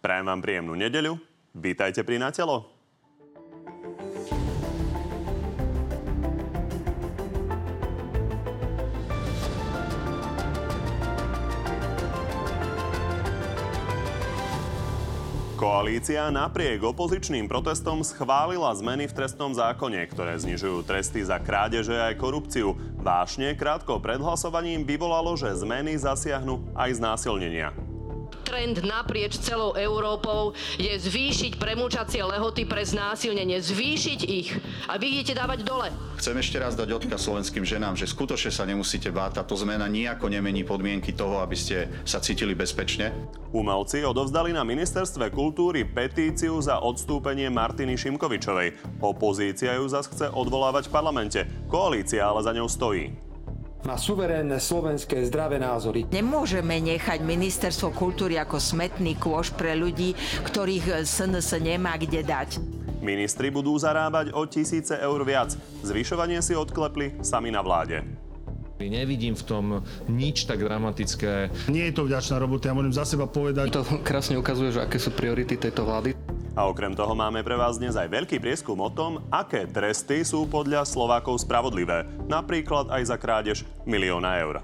Prajem vám príjemnú nedeľu. Vítajte pri Na telo. Koalícia napriek opozičným protestom schválila zmeny v trestnom zákone, ktoré znižujú tresty za krádeže aj korupciu. Vášne krátko pred hlasovaním vyvolalo, že zmeny zasiahnu aj znásilnenia. Trend naprieč celou Európou je zvýšiť premlčacie lehoty pre znásilnenie, zvýšiť ich a vy idete dávať dole. Chcem ešte raz dať odkaz slovenským ženám, že skutočne sa nemusíte báť, táto zmena nijako nemení podmienky toho, aby ste sa cítili bezpečne. Umelci odovzdali na ministerstve kultúry petíciu za odstúpenie Martiny Šimkovičovej. Opozícia ju zas chce odvolávať v parlamente, koalícia ale za ňou stojí. Má suverénne slovenské zdravé názory. Nemôžeme nechať ministerstvo kultúry ako smetný kôš pre ľudí, ktorých SNS nemá kde dať. Ministri budú zarábať o 1000 eur viac. Zvyšovanie si odklepli sami na vláde. Nevidím v tom nič tak dramatické. Nie je to vďačná robota, ja môžem za seba povedať. To krásne ukazuje, že aké sú priority tejto vlády. A okrem toho máme pre vás dnes aj veľký prieskum o tom, aké tresty sú podľa Slovákov spravodlivé. Napríklad aj za krádež 1 000 000 eur.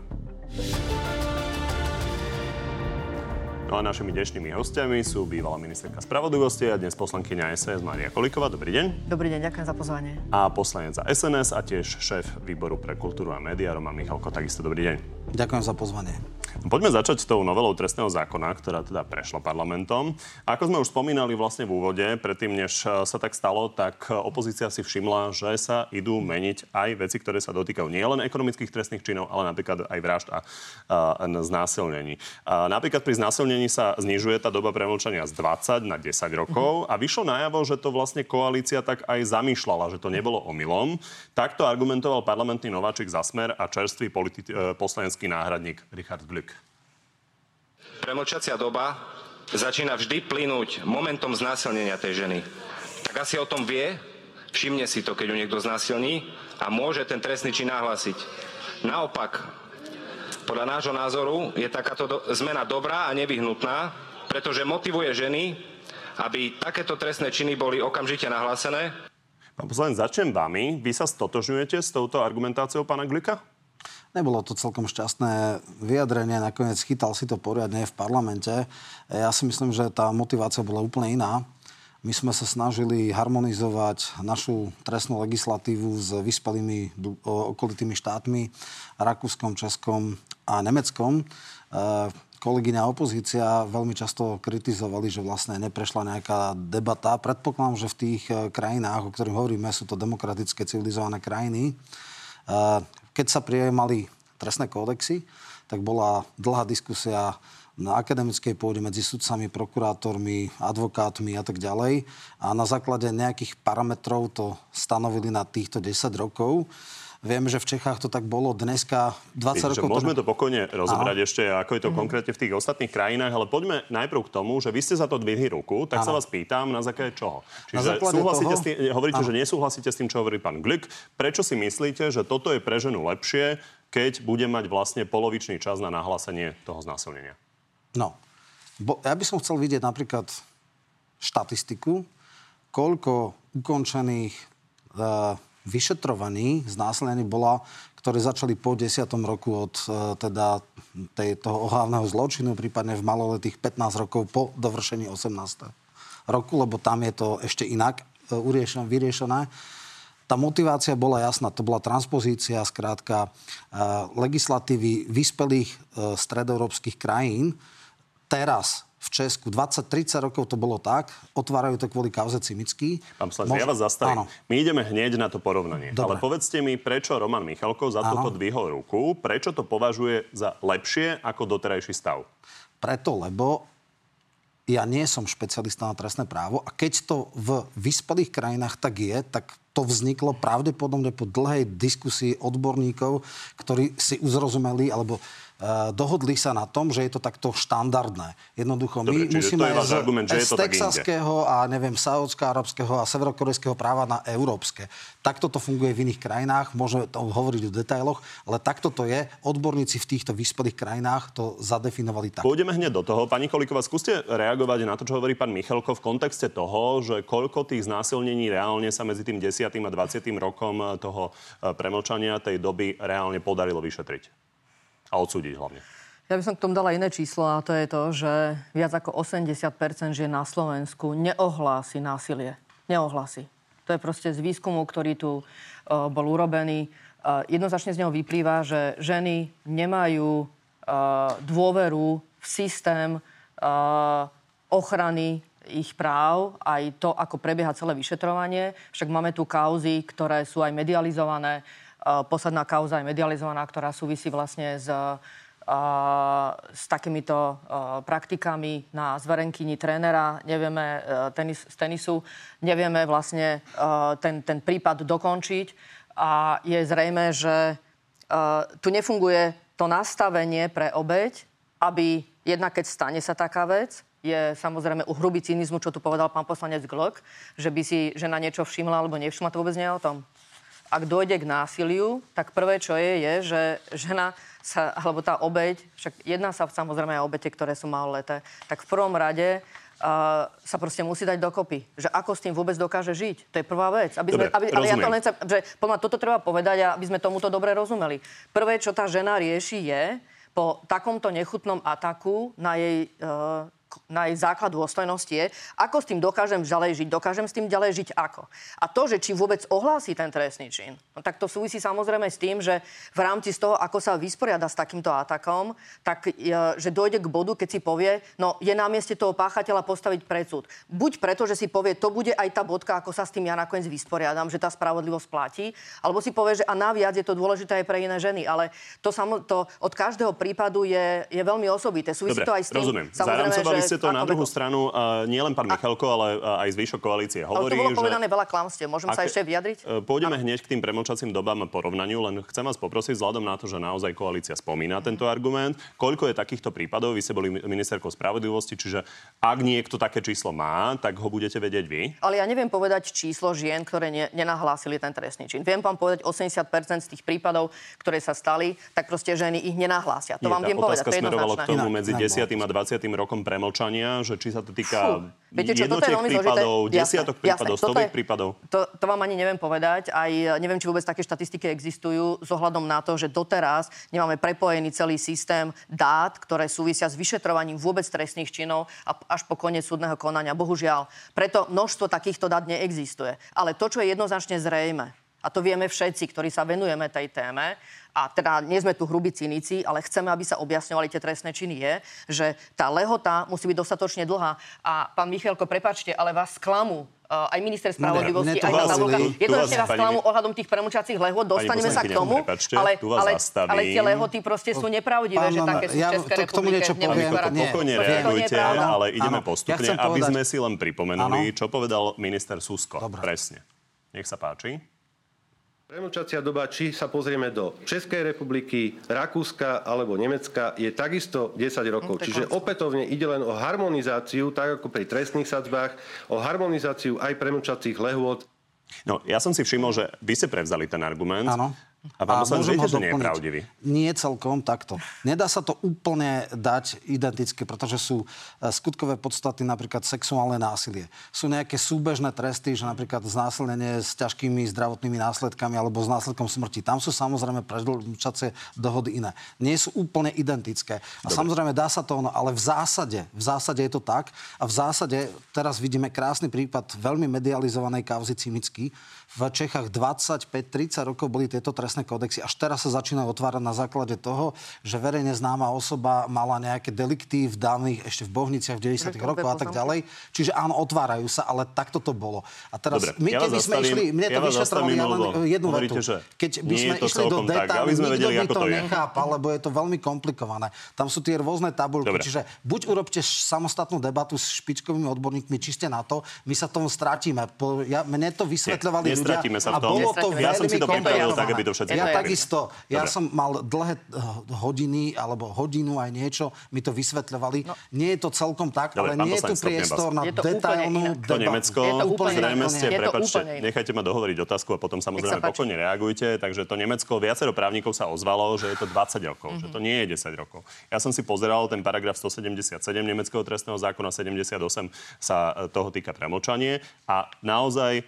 No a našimi dnešnými hostiami sú bývalá ministerka spravodlivosti a dnes poslankyňa SNS Mária Kolíková. Dobrý deň. Dobrý deň, ďakujem za pozvanie. A poslanec za SNS a tiež šéf výboru pre kultúru a médiá Roman Michelko. Takisto dobrý deň. Ďakujem za pozvanie. Poďme začať s tou novelou trestného zákona, ktorá teda prešla parlamentom. Ako sme už spomínali vlastne v úvode, predtým, než sa tak stalo, tak opozícia si všimla, že sa idú meniť aj veci, ktoré sa dotýkajú nielen ekonomických trestných činov, ale napríklad aj vražd a znásilnení. Napríklad pri znásilnení sa znižuje tá doba premlčania z 20 na 10 rokov a vyšlo najavo, že to vlastne koalícia tak aj zamýšľala, že to nebolo omylom. Takto argumentoval parlamentný nováčik za Smer a čerstvý poslanecký náhradník Richard Glück. Premlčacia doba začína vždy plynúť momentom znásilnenia tej ženy. Tak asi o tom vie, všimne si to, keď ju niekto znásilní a môže ten trestný čin nahlásiť. Naopak, podľa nášho názoru je takáto zmena dobrá a nevyhnutná, pretože motivuje ženy, aby takéto trestné činy boli okamžite nahlásené. Pán poslanec, začnem vami. Vy sa stotožňujete s touto argumentáciou pána Glücka? Nebolo to celkom šťastné vyjadrenie, nakoniec chytal si to poriadne v parlamente. Ja si myslím, že tá motivácia bola úplne iná. My sme sa snažili harmonizovať našu trestnú legislatívu s vyspelými okolitými štátmi, Rakúskom, Českom a Nemeckom. Kolegyňa a opozícia veľmi často kritizovali, že vlastne neprešla nejaká debata. Predpokladám, že v tých krajinách, o ktorých hovoríme, sú to demokratické, civilizované krajiny. Keď sa prijímali trestné kódexy, tak bola dlhá diskusia na akademickej pôde medzi sudcami, prokurátormi, advokátmi a tak ďalej. A na základe nejakých parametrov to stanovili na týchto 10 rokov. Viem, že v Čechách to tak bolo dneska 20 rokov. Môžeme to pokojne rozobrať ešte, ako je to konkrétne v tých ostatných krajinách, ale poďme najprv k tomu, že vy ste za to dvihli ruku, tak sa vás pýtam, na základe čoho? Čiže súhlasíte s tým, hovoríte, že nesúhlasíte s tým, čo hovorí pán Glück. Prečo si myslíte, že toto je pre ženu lepšie, keď bude mať vlastne polovičný čas na nahlásenie toho znásilnenia? No, ja by som chcel vidieť napríklad štatistiku, koľko ukončených vyšetrovaní, znásilnení bola, ktoré začali po 10. roku od toho hlavného zločinu, prípadne v maloletých 15 rokov po dovršení 18. roku, lebo tam je to ešte inak vyriešené. Tá motivácia bola jasná, to bola transpozícia, skrátka, legislatívy vyspelých stredoeurópskych krajín. Teraz v Česku 20-30 rokov to bolo tak, otvárajú to kvôli kauze Cimický. Pán poslanec, ja vás zastavím. Áno. My ideme hneď na to porovnanie. Dobre. Ale povedzte mi, prečo Roman Michalko za toto dvihol ruku, prečo to považuje za lepšie ako doterajší stav? Preto, lebo ja nie som špecialista na trestné právo a keď to v vyspelých krajinách tak je, tak to vzniklo pravdepodobne po dlhej diskusii odborníkov, ktorí si uzrozumeli alebo dohodli sa na tom, že je to takto štandardné. Jednoducho, dobre, my musíme z texaského a neviem, saúdsko-arabského a severokorejského práva na európske. Takto to funguje v iných krajinách, môžeme to hovoriť o detailoch, ale takto to je. Odborníci v týchto vyspelých krajinách to zadefinovali tak. Pôjdeme hneď do toho. Pani Kolíková, skúste reagovať na to, čo hovorí pán Michelko v kontexte toho, že koľko tých znásilnení reálne sa medzi tým 10. a 20. rokom toho premlčania tej doby reálne podarilo vyšetriť a odsúdiť hlavne. Ja by som k tomu dala iné číslo a to je to, že viac ako 80% žien na Slovensku neohlási násilie. Neohlási. To je proste z výskumu, ktorý tu bol urobený. Jednoznačne z neho vyplýva, že ženy nemajú dôveru v systém ochrany ich práv, aj to, ako prebieha celé vyšetrovanie. Však máme tu kauzy, ktoré sú aj medializované. Posledná kauza je medializovaná, ktorá súvisí vlastne s takýmito praktikami na zverenkyni trénera, nevieme z tenisu, nevieme vlastne ten prípad dokončiť a je zrejme, že tu nefunguje to nastavenie pre obeť, aby jednak keď stane sa taká vec, je samozrejme u hrubý cynizmu, čo tu povedal pán poslanec Glück, že by si žena niečo všimla alebo nevšimla, to vôbec nie je o tom. Ak dojde k násiliu, tak prvé, čo je, že žena sa, alebo tá obeť, však jedná sa samozrejme aj obete, ktoré sú maloleté, tak v prvom rade sa proste musí dať dokopy. Že ako s tým vôbec dokáže žiť. To je prvá vec. Ale ja to len sa, že poďme, toto treba povedať, aby sme tomuto dobre rozumeli. Prvé, čo tá žena rieši, je po takomto nechutnom ataku na jej... na jej základ dôstojnosti je, ako s tým dokážem ďalej žiť. Dokážem s tým ďalej žiť ako? A to, že či vôbec ohlási ten trestný čin, no, tak to súvisí samozrejme s tým, že v rámci z toho, ako sa vysporiada s takýmto atakom, tak že dojde k bodu, keď si povie, no je na mieste toho páchateľa postaviť pred súd. Buď preto, že si povie, to bude aj tá bodka, ako sa s tým ja nakoniec vysporiadam, že tá spravodlivosť platí, alebo si povie, že a naviac je to dôležité aj pre iné ženy, ale to od každého prípadu je veľmi osobité. Súvisí to aj s tým. Rozumiem. Samozrejme, ste to na druhú stranu, nielen pán Michelko, ale aj zvyšok koalície hovorí, že... Ale to bolo povedané veľa klamstiev. Môžem sa ešte vyjadriť? Pôjdeme hneď k tým premlčacím dobám a porovnaniu, len chcem vás poprosiť, vzhľadom na to, že naozaj koalícia spomína tento argument, koľko je takýchto prípadov? Vy ste boli ministerkou spravodlivosti, čiže ak niekto také číslo má, tak ho budete vedieť vy. Ale ja neviem povedať číslo žien, ktoré nenahlásili ten trestný čin. Viem vám povedať 80% z tých prípadov, ktoré sa stali, tak proste ženy ich nenahlásia. To vám viem povedať, to je jednoznačné. K tomu medzi 10. a 20. rokom že či sa to týka jednotiek prípadov, desiatok prípadov, stoviek prípadov. To vám ani neviem povedať. Aj neviem, či vôbec také štatistiky existujú s ohľadom na to, že doteraz nemáme prepojený celý systém dát, ktoré súvisia s vyšetrovaním vôbec trestných činov a až po koniec súdneho konania. Bohužiaľ. Preto množstvo takýchto dát neexistuje. Ale to, čo je jednoznačne zrejme, a to vieme všetci, ktorí sa venujeme tej téme, a teda nie sme tu hrubí cynici, ale chceme, aby sa objasňovali tie trestné činy, je, že tá lehota musí byť dostatočne dlhá. A pán Michelko, prepáčte, ale vás sklamú. Aj minister spravodlivosti, aj tá advokát. Jednoznačne vás sklamú ohľadom tých premlčacích lehôt. Dostaneme sa k tomu, ale tie lehoty proste sú nepravdivé, že také sú v Českej republike. Pokojne reagujte, ale ideme postupne, aby sme si len pripomenuli, čo povedal minister Susko. Presne. Nech sa páči. Premlčacia doba, či sa pozrieme do Českej republiky, Rakúska alebo Nemecka, je takisto 10 rokov. Čiže opätovne ide len o harmonizáciu, tak ako pri trestných sadzbách, o harmonizáciu aj premlčacích lehôt. No, ja som si všimol, že vy ste prevzali ten argument. Áno. A vám sa viete, že nie je pravdivý? Nie celkom takto. Nedá sa to úplne dať identicky, pretože sú skutkové podstaty, napríklad sexuálne násilie. Sú nejaké súbežné tresty, že napríklad znásilnenie s ťažkými zdravotnými následkami alebo s následkom smrti. Tam sú samozrejme predlžacie dohody iné. Nie sú úplne identické. A dobre, samozrejme dá sa to ono, ale v zásade je to tak. A v zásade teraz vidíme krásny prípad veľmi medializovanej kauzy Cimický. V Čechách 25-30 rokov boli tieto trestné trestné kodexy až teraz sa začínajú otvárať na základe toho, že verejne známa osoba mala nejaké delikty v dávnych ešte v Bohniciach v 90. rokoch a tak ďalej. Čiže áno, otvárajú sa, ale takto to bolo. A teraz dobre, my keby sme išli, mne to vyšetrovali jednu vetu. Keď by sme išli do detailov, nikto by to nechápal, lebo je to veľmi komplikované. Tam sú tie rôzne tabuľky, čiže buď urobte samostatnú debatu s špičkovými odborníkmi čiste na to, my sa tomu strátime. Mne to vysvetľovali ľudia. A bolo to veľmi komplikované. Ja som si to pripravil tak, aby to všetci pochopili. Ja takisto. Ja som mal dlhé hodiny alebo hodinu aj niečo, mi to vysvetľovali. Nie je to celkom tak, ale nie je tu priestor na detailnú debatu. To Nemecko, zrejme ste, prepáčte, nechajte ma dohovoriť otázku a potom samozrejme pokojne reagujte. Takže to Nemecko, viacero právnikov sa ozvalo, že je to 20 rokov, že to nie je 10 rokov. Ja som si pozeral ten paragraf 177 nemeckého trestného zákona, 78 sa toho týka premlčanie a naozaj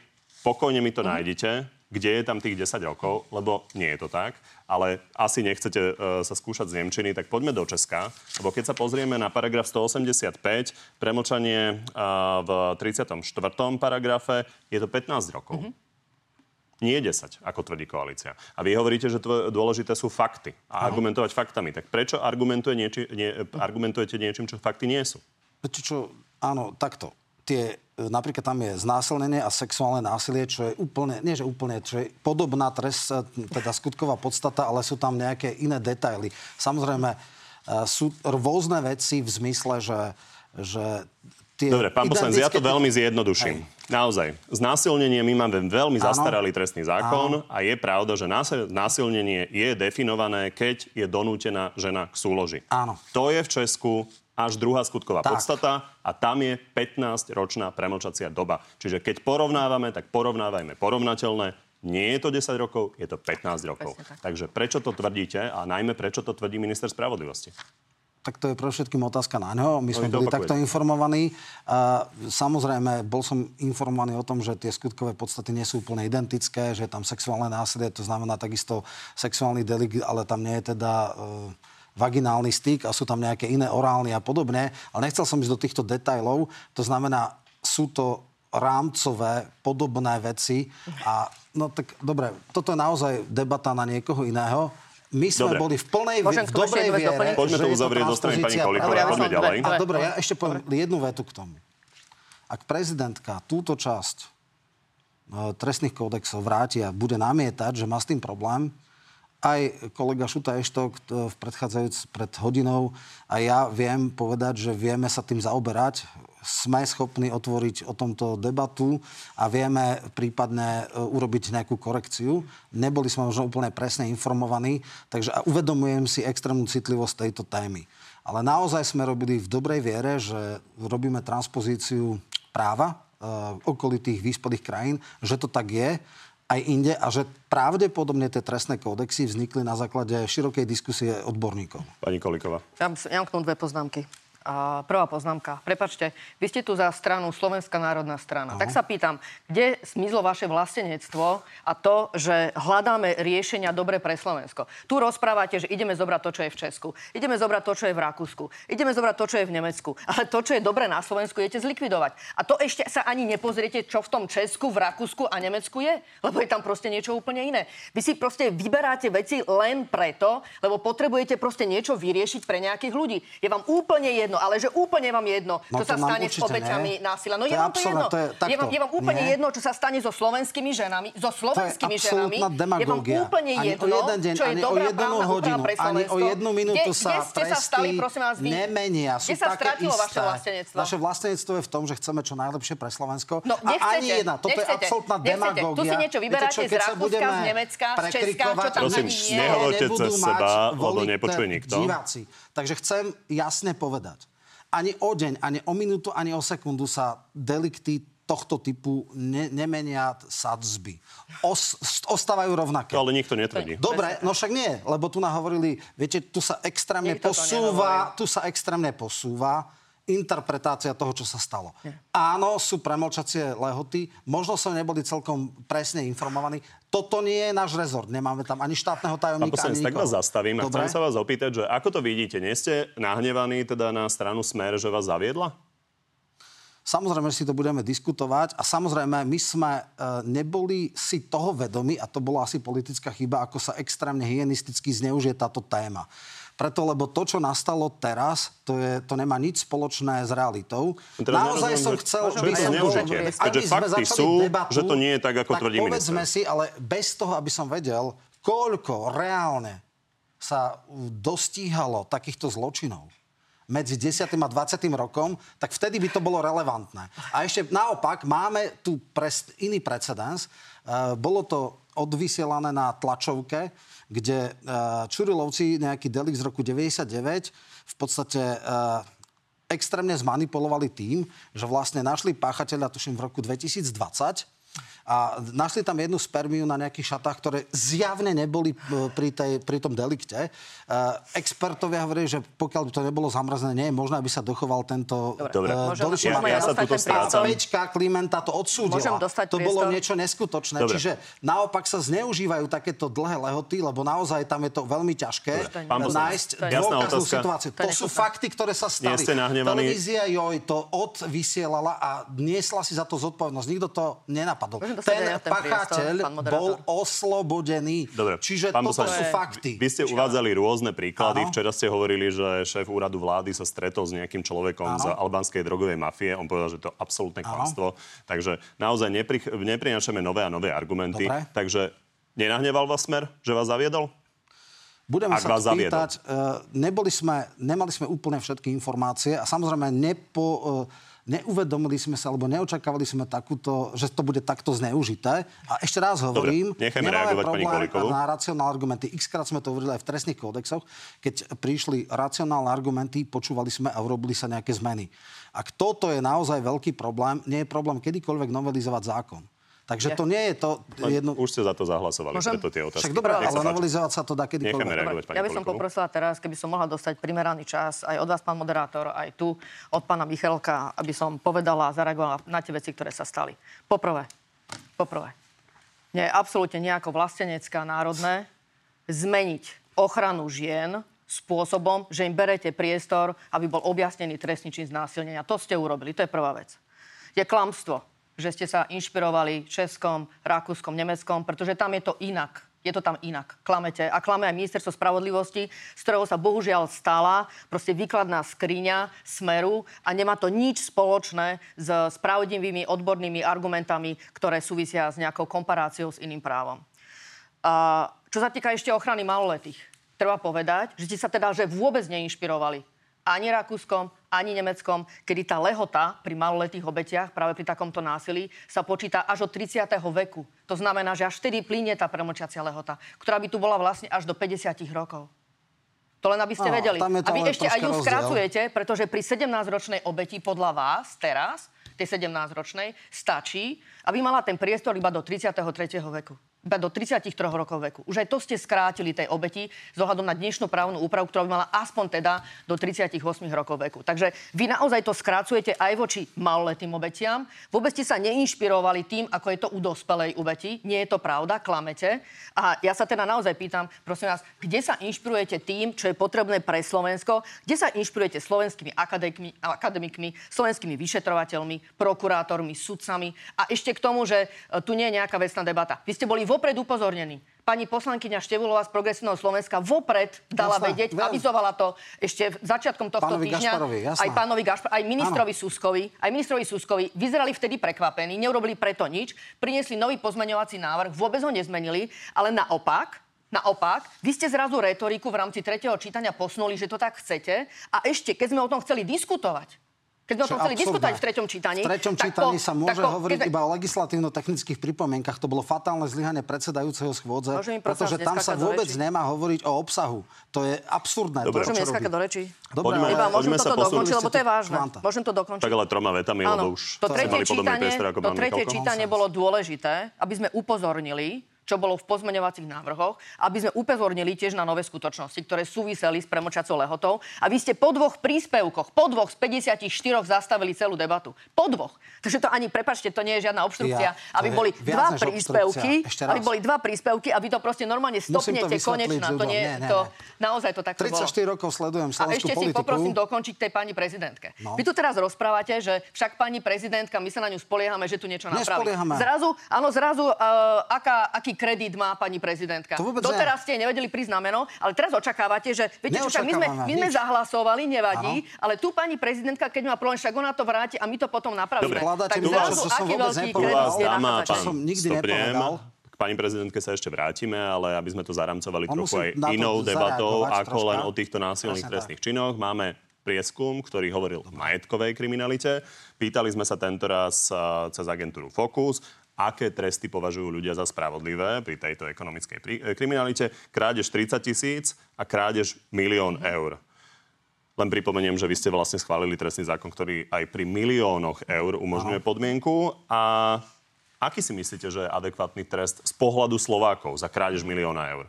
pokojne mi to nájdete, kde je tam tých 10 rokov, lebo nie je to tak, ale asi nechcete sa skúšať z nemčiny, tak poďme do Česka, lebo keď sa pozrieme na paragraf 185, premlčanie v 34. paragrafe, je to 15 rokov. Nie 10, ako tvrdí koalícia. A vy hovoríte, že dôležité sú fakty. A argumentovať faktami. Tak prečo argumentujete niečím, čo fakty nie sú? Áno, takto. Napríklad tam je znásilnenie a sexuálne násilie, čo je úplne, nie že úplne, čo je podobná teda skutková podstata, ale sú tam nejaké iné detaily. Samozrejme, sú rôzne veci v zmysle, že dobre, pán poslanec, ja to veľmi zjednoduším. Naozaj, znásilnenie my máme veľmi zastaralý trestný zákon a je pravda, že násilnenie je definované, keď je donútená žena k súloži. Áno. To je v Česku až druhá skutková podstata a tam je 15-ročná premlčacia doba. Čiže keď porovnávame, tak porovnávajme porovnateľné. Nie je to 10 rokov, je to 15 rokov. Takže prečo to tvrdíte a najmä prečo to tvrdí minister spravodlivosti? Tak to je pre všetkým otázka na ňo. My sme boli takto informovaní. Samozrejme, bol som informovaný o tom, že tie skutkové podstaty nie sú úplne identické, že je tam sexuálne násilie, to znamená takisto sexuálny delikt, ale tam nie je teda vaginálny styk a sú tam nejaké iné orálne a podobne. Ale nechcel som ísť do týchto detailov. To znamená, sú to rámcové, podobné veci. A no tak dobre, toto je naozaj debata na niekoho iného. My sme boli v plnej v dobrej viere. Poďme to uzavrieť, dostaneme pani Kolíková. Poďme ďalej. Dobre, ja ešte poviem jednu vetu k tomu. Ak prezidentka túto časť trestných kódexov vráti a bude namietať, že má s tým problém, aj kolega Šutaj Eštok v predchádzajúc pred hodinou a ja viem povedať, že vieme sa tým zaoberať. Sme schopní otvoriť o tomto debatu a vieme prípadne urobiť nejakú korekciu. Neboli sme možno úplne presne informovaní, takže uvedomujem si extrémnu citlivosť tejto témy. Ale naozaj sme robili v dobrej viere, že robíme transpozíciu práva okolitých vyspelých krajín, že to tak je aj inde a že pravdepodobne tie trestné kódexy vznikli na základe širokej diskusie odborníkov. Pani Kolíková. Ja mám k tomu dve poznámky. Prvá poznámka. Prepačte, vy ste tu za stranu Slovenská národná strana. Tak sa pýtam, kde zmizlo vaše vlastenectvo a to, že hľadáme riešenia dobre pre Slovensko? Tu rozprávate, že ideme zobrať to, čo je v Česku. Ideme zobrať to, čo je v Rakúsku. Ideme zobrať to, čo je v Nemecku. Ale to, čo je dobre na Slovensku, idete zlikvidovať. A to ešte sa ani nepozriete, čo v tom Česku, v Rakúsku a Nemecku je, lebo je tam proste niečo úplne iné. Vy si proste vyberáte veci len preto, lebo potrebujete proste niečo vyriešiť pre nejakých ľudí. Je vám úplne jedno, ale že úplne vám jedno, čo sa stane s obeťami násilia. No je vám to jedno. Je vám úplne jedno, čo sa stane so slovenskými ženami, so slovenskými ženami. Je vám úplne jedno, čo je dobrá právna úprava pre Slovensko. Kde ste sa stali, prosím vás, vy? Nemenia. Kde sa stratilo vaše vlastenectvo? Naše vlastenectvo je v tom, že chceme čo najlepšie pre Slovensko. No, nechcete. Toto je absolútna demagógia. Tu si niečo vyberáte z Rakúska, z Nemecka, z Česka, čo tam ani nie. Nehovorte cez seba, lebo nepočuje nikto. Takže chcem jasne povedať. Ani o deň, ani o minútu, ani o sekundu sa delikty tohto typu nemenia sadzby. Ostávajú rovnaké. To ale nikto netvrdí. Dobre, no však nie, lebo tu nahovorili, viete, tu sa extrémne posúva interpretácia toho, čo sa stalo. Áno, sú premlčacie lehoty, možno som neboli celkom presne informovaní. Toto nie je náš rezort, nemáme tam ani štátneho tajomníka, ani nikoho. Tak vás zastavím. Chcem sa vás opýtať, že ako to vidíte? Nie ste nahnevaní teda na stranu Smer, že vás zaviedla? Samozrejme, že si to budeme diskutovať a samozrejme, my sme neboli si toho vedomi a to bola asi politická chyba, ako sa extrémne hyenisticky zneužije táto téma. Preto, lebo to, čo nastalo teraz, to nemá nič spoločné s realitou. Naozaj som chcel, aby sme začali debatu, že to nie je tak, ako tvrdí minister. Povedzme si, ale bez toho, aby som vedel, koľko reálne sa dostíhalo takýchto zločinov medzi 10. a 20. rokom, tak vtedy by to bolo relevantné. A ešte naopak, máme tu iný precedens. Bolo to odvysielané na tlačovke, kde Čurilovci nejaký delikt z roku 99 v podstate extrémne zmanipulovali tým, že vlastne našli páchateľa, tuším, v roku 2020 a našli tam jednu spermiu na nejakých šatách, ktoré zjavne neboli pri tom delikte. Expertovia hovorili, že pokiaľ by to nebolo zamrzné, nie je možné, aby sa dochoval tento... Dobre, ja sa túto strácam. Pečka Klimenta to odsúdila. To bolo niečo neskutočné. Dobre. Čiže naopak sa zneužívajú takéto dlhé lehoty, lebo naozaj tam je to veľmi ťažké nájsť dôkaznú situáciu. To sú fakty, ktoré sa stali. Televízia Joj to odvysielala a niesla si za to zodpovednosť. Nikto to nenapadol. Ten pachateľ bol oslobodený. Dobre, čiže toto sú fakty. Vy ste uvádzali rôzne príklady. Áno. Včera ste hovorili, že šéf úradu vlády sa stretol s nejakým človekom z albánskej drogovej mafie. On povedal, že to je absolútne klamstvo. Takže naozaj neprinášame nové a nové argumenty. Dobre. Takže nenahneval vás Smer, že vás zaviedol? Budeme sa pýtať. Nemali sme úplne všetky informácie a samozrejme neuvedomili sme sa, alebo neočakávali sme takúto, že to bude takto zneužité. A ešte raz hovorím, nemáme problém na racionálne argumenty. Xkrát sme to hovorili aj v trestných kódexoch. Keď prišli racionálne argumenty, počúvali sme a urobili sa nejaké zmeny. Ak toto je naozaj veľký problém, nie je problém kedykoľvek novelizovať zákon. Takže to nie je to... Už ste za to zahlasovali, preto tie otázky. Však dobrá, ale novelizovať sa to dá kedykoľvek. Ja by som poprosila teraz, keby som mohla dostať primeraný čas aj od vás, pán moderátor, aj tu od pána Michelka, aby som povedala a zareagovala na tie veci, ktoré sa stali. Poprvé. Nie je absolútne nejako vlastenecká národné zmeniť ochranu žien spôsobom, že im berete priestor, aby bol objasnený trestný čin znásilnenia. To ste urobili, to je prvá vec. Je klamstvo, že ste sa inšpirovali Českom, Rakúskom, Nemeckom, pretože tam je to inak. Je to tam inak. Klamete. A klame aj ministerstvo spravodlivosti, z ktorého sa bohužiaľ stala proste výkladná skriňa Smeru a nemá to nič spoločné s pravdivými odbornými argumentami, ktoré súvisia s nejakou komparáciou s iným právom. A čo sa týka ešte ochrany maloletých, treba povedať, že ste sa teda že vôbec neinšpirovali ani Rakúskom, ani Nemeckom, kedy tá lehota pri maloletých obetiach, práve pri takomto násilí, sa počíta až od 30. veku. To znamená, že až vtedy plynie tá premlčiacia lehota, ktorá by tu bola vlastne až do 50 rokov. To len aby ste vedeli. A vy ešte aj ju skracujete, pretože pri 17-ročnej obeti podľa vás teraz, tej 17-ročnej, stačí, aby mala ten priestor iba do 33. veku. Iba do 33 rokov veku. Už aj to ste skrátili tej obeti z ohľadom na dnešnú právnu úpravu, ktorá by mala aspoň teda do 38 rokov veku. Takže vy naozaj to skrácujete aj voči maloletým obetiam. Vôbec ste sa neinšpirovali tým, ako je to u dospelej obeti. Nie je to pravda, klamete. A ja sa teda naozaj pýtam, prosím vás, kde sa inšpirujete tým, čo je potrebné pre Slovensko? Kde sa inšpirujete slovenskými akademikmi, slovenskými vyšetrovateľmi, prokurátormi, sudcami? A ešte k tomu, že tu nie je nejaká vecná debata. Vy ste boli vopred upozornení. Pani poslankyňa Števulová z Progresívneho Slovenska vopred dala vedieť, avizovala to ešte začiatkom tohto týždňa aj pánovi Gašparovi, aj ministrovi Suskovi. Vyzerali vtedy prekvapení, neurobili preto nič, priniesli nový pozmeňovací návrh, vôbec ho nezmenili, ale naopak, vy ste zrazu retoriku v rámci tretieho čítania posunuli, že to tak chcete a ešte, keď sme o tom chceli diskutovať, v treťom čítaní. V treťom čítaní sa môže hovoriť iba o legislatívno-technických pripomienkach. To bolo fatálne zlyhanie predsedajúceho schôdze, pretože tam sa vôbec nemá hovoriť o obsahu. To je absurdné. Dobre, môžem neskákať do rečí? Dobre, môžem toto dokončiť, lebo to je vážne. Môžem to dokončiť. Tak ale troma vetami, lebo už sme mali podobný priestor ako pán Michalko. To tretie čítanie bolo dôležité, aby sme upozornili, čo bolo v pozmeňovacích návrhoch, aby sme upozornili tiež na nové skutočnosti, ktoré súviseli s premočacou lehotou. A vy ste po dvoch príspevkoch, po dvoch z 54 zastavili celú debatu. Po dvoch. Takže to ani, prepáčte, to nie je žiadna obštrukcia, aby boli dva príspevky, aby boli dva príspevky, aby to proste normálne stopnete konečná. To nie, nie, to naozaj to takto 34 bolo. Rokov sledujem slovenskú politiku. A ešte si poprosím dokončiť tej pani prezidentke. No. Vy tu teraz rozprávate, že však pani prezidentka, my sa na ňu spoliehame, že tu niečo napraví. Zrazu, aký kredit má pani prezidentka. Doteraz ste nevedeli priznať meno, ale teraz očakávate, že viete, čo, my sme zahlasovali, nevadí, ano. Ale tu pani prezidentka, keď má problém, však ona to vráti a my to potom napravíme. Tak zrazu, aký veľký kredit ste nachádzate. Pani prezidentke sa ešte vrátime, ale aby sme to zaramcovali trochu aj inou debatou, ako len o týchto násilných trestných činoch. Máme prieskum, ktorý hovoril o majetkovej kriminalite. Pýtali sme sa tentoraz cez agentúru Focus, aké tresty považujú ľudia za spravodlivé pri tejto ekonomickej kriminalite. Krádež 30 000 a krádež 1 000 000 eur. Len pripomeniem, že vy ste vlastne schválili trestný zákon, ktorý aj pri 1 000 000 eur umožňuje podmienku a... Aký si myslíte, že je adekvátny trest z pohľadu Slovákov za krádež 1 000 000 eur?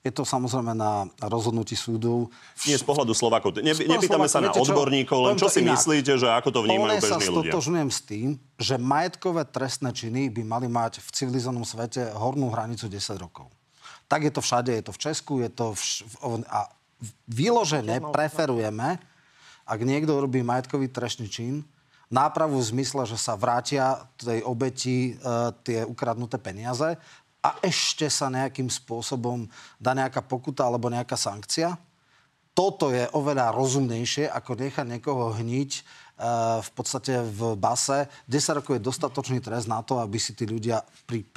Je to samozrejme na rozhodnutí súdu. Nie z pohľadu Slovákov. Nepýtame sa na odborníkov, len čo si myslíte, že ako to vnímajú bežní ľudia? Ja sa stotožňujem s tým, že majetkové trestné činy by mali mať v civilizovanom svete hornú hranicu 10 rokov. Tak je to všade, je to v Česku, je to a vyložené preferujeme, ak niekto robí majetkový trestný čin, nápravu v zmysle, že sa vrátia tej obeti tie ukradnuté peniaze a ešte sa nejakým spôsobom dá nejaká pokuta alebo nejaká sankcia. Toto je oveľa rozumnejšie, ako nechať niekoho hniť v podstate v base. 10 rokov je dostatočný trest na to, aby si tí ľudia pri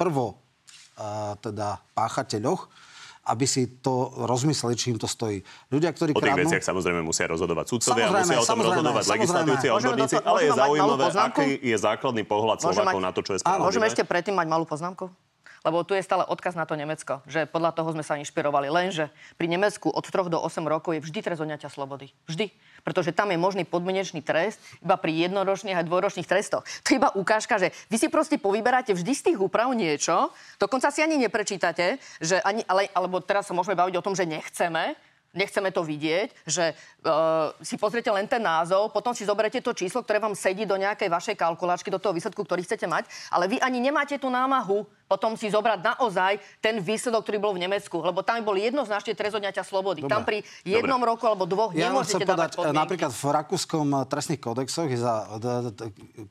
páchateľoch aby si to rozmysleli, čím to stojí. Ľudia, ktorí kradnú... O tých veciach samozrejme musia rozhodovať sudcovia, musia o tom rozhodovať legislatívci a odborníci, ale je zaujímavé, aký je základný pohľad Slovákov na to, čo je spravodlivé. Môžeme ešte predtým mať malú poznámku? Lebo tu je stále odkaz na to Nemecko, že podľa toho sme sa inšpirovali. Lenže pri Nemecku od 3 do 8 rokov je vždy trest odňatia slobody. Vždy. Pretože tam je možný podmienečný trest iba pri jednoročných a dvojročných trestoch. To je iba ukážka, že vy si proste povyberáte vždy z tých úprav niečo, dokonca si ani neprečítate, že ani, alebo teraz sa môžeme baviť o tom, že nechceme to vidieť, že si pozriete len ten názov, potom si zoberete to číslo, ktoré vám sedí do nejakej vašej kalkulačky, do toho výsledku, ktorý chcete mať, ale vy ani nemáte tú námahu potom si zobrať naozaj ten výsledok, ktorý bol v Nemecku, lebo tam bol jednoznačne trest odňatia slobody. Dobre. Tam pri jednom roku alebo dvoch nemôžete dávať podmienky. Napríklad v rakúskom trestných kodexoch je za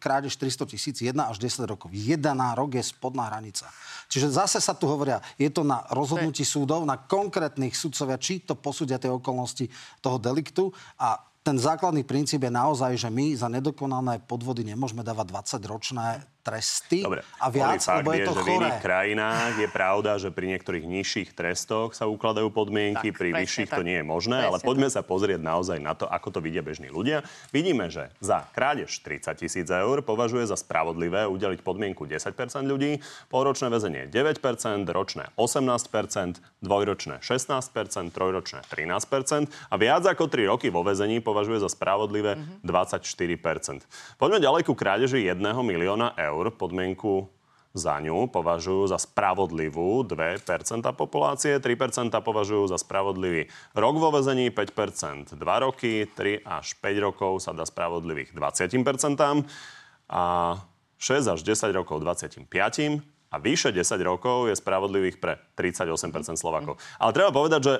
krádež 300 000 1 až 10 rokov. 1 rok je spodná hranica. Čiže zase sa tu hovoria, je to na rozhodnutí súdov, na konkrétnych sudcovia, či to posúdia tie okolnosti toho deliktu a ten základný princíp je naozaj, že my za nedokonané podvody nemôžeme dávať 20-ročné tresty. Dobre, a viac, lebo je to chore. V iných krajinách je pravda, že pri niektorých nižších trestoch sa ukladajú podmienky, tak, pri vyšších to nie je možné, ale poďme sa pozrieť naozaj na to, ako to vidia bežní ľudia. Vidíme, že za krádež 30 000 eur považuje za spravodlivé udeliť podmienku 10% ľudí, polročné väzenie 9%, ročné 18%, dvojročné 16%, trojročné 13% a viac ako 3 roky vo väzení považuje za spravodlivé 24%. Poďme ďalej ku krádeži 1 000 000 eur. Podmienku za ňu považujú za spravodlivú 2% populácie, 3% považujú za spravodlivý rok vo väzení, 5% 2 roky, 3 až 5 rokov sa dá spravodlivých 20% a 6 až 10 rokov 25%. A vyše 10 rokov je spravodlivých pre 38% Slovákov. Ale treba povedať, že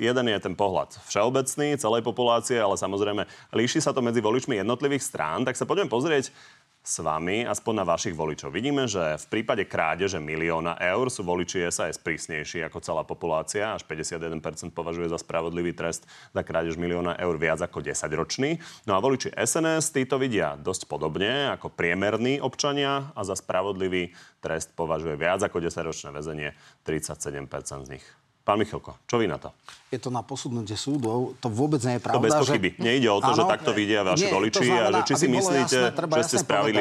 jeden je ten pohľad všeobecný, celej populácie, ale samozrejme líši sa to medzi voličmi jednotlivých strán. Tak sa poďme pozrieť s vami, aspoň na vašich voličov. Vidíme, že v prípade krádeže 1 000 000 eur sú voliči SAS prísnejší ako celá populácia. Až 51% považuje za spravodlivý trest za krádež 1 000 000 eur viac ako 10-ročný. No a voliči SNS títo vidia dosť podobne ako priemerní občania a za spravodlivý trest považuje viac ako 10-ročné väzenie 37% z nich. Pán Michelko, čo vy na to? Je to na posudnutie súdov, to vôbec nie je pravda. To bez pochyby. Že... Nejde o to, že takto vidia vaši voliči a že či si myslíte, že ste spravili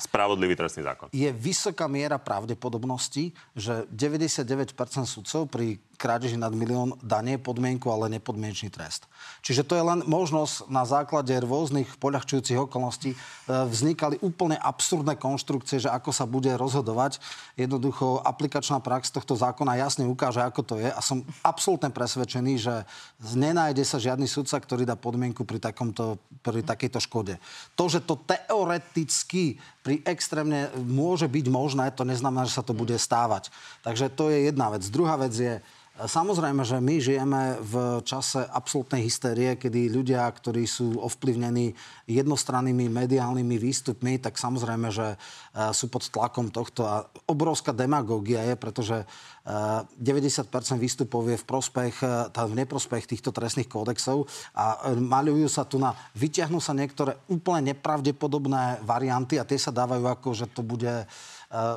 spravodlivý trestný zákon. Je vysoká miera pravdepodobnosti, že 99% sudcov pri krádeži nad milión dane, podmienku, ale nepodmienečný trest. Čiže to je len možnosť na základe rôznych poľahčujúcich okolností. Vznikali úplne absurdné konštrukcie, že ako sa bude rozhodovať. Jednoducho aplikačná prax tohto zákona jasne ukáže, ako to je. A som absolútne presvedčený, že nenájde sa žiadny sudca, ktorý dá podmienku pri takejto škode. To, že to teoreticky pri extrémne môže byť možné, to neznamená, že sa to bude stávať. Takže to je jedna vec. Druhá vec je, samozrejme, že my žijeme v čase absolútnej hystérie, kedy ľudia, ktorí sú ovplyvnení jednostrannými mediálnymi výstupmi, tak samozrejme, že sú pod tlakom tohto. A obrovská demagógia je, pretože 90% výstupov je v neprospech týchto trestných kódexov a maľujú sa tu vyťahnú sa niektoré úplne nepravdepodobné varianty a tie sa dávajú ako, že to bude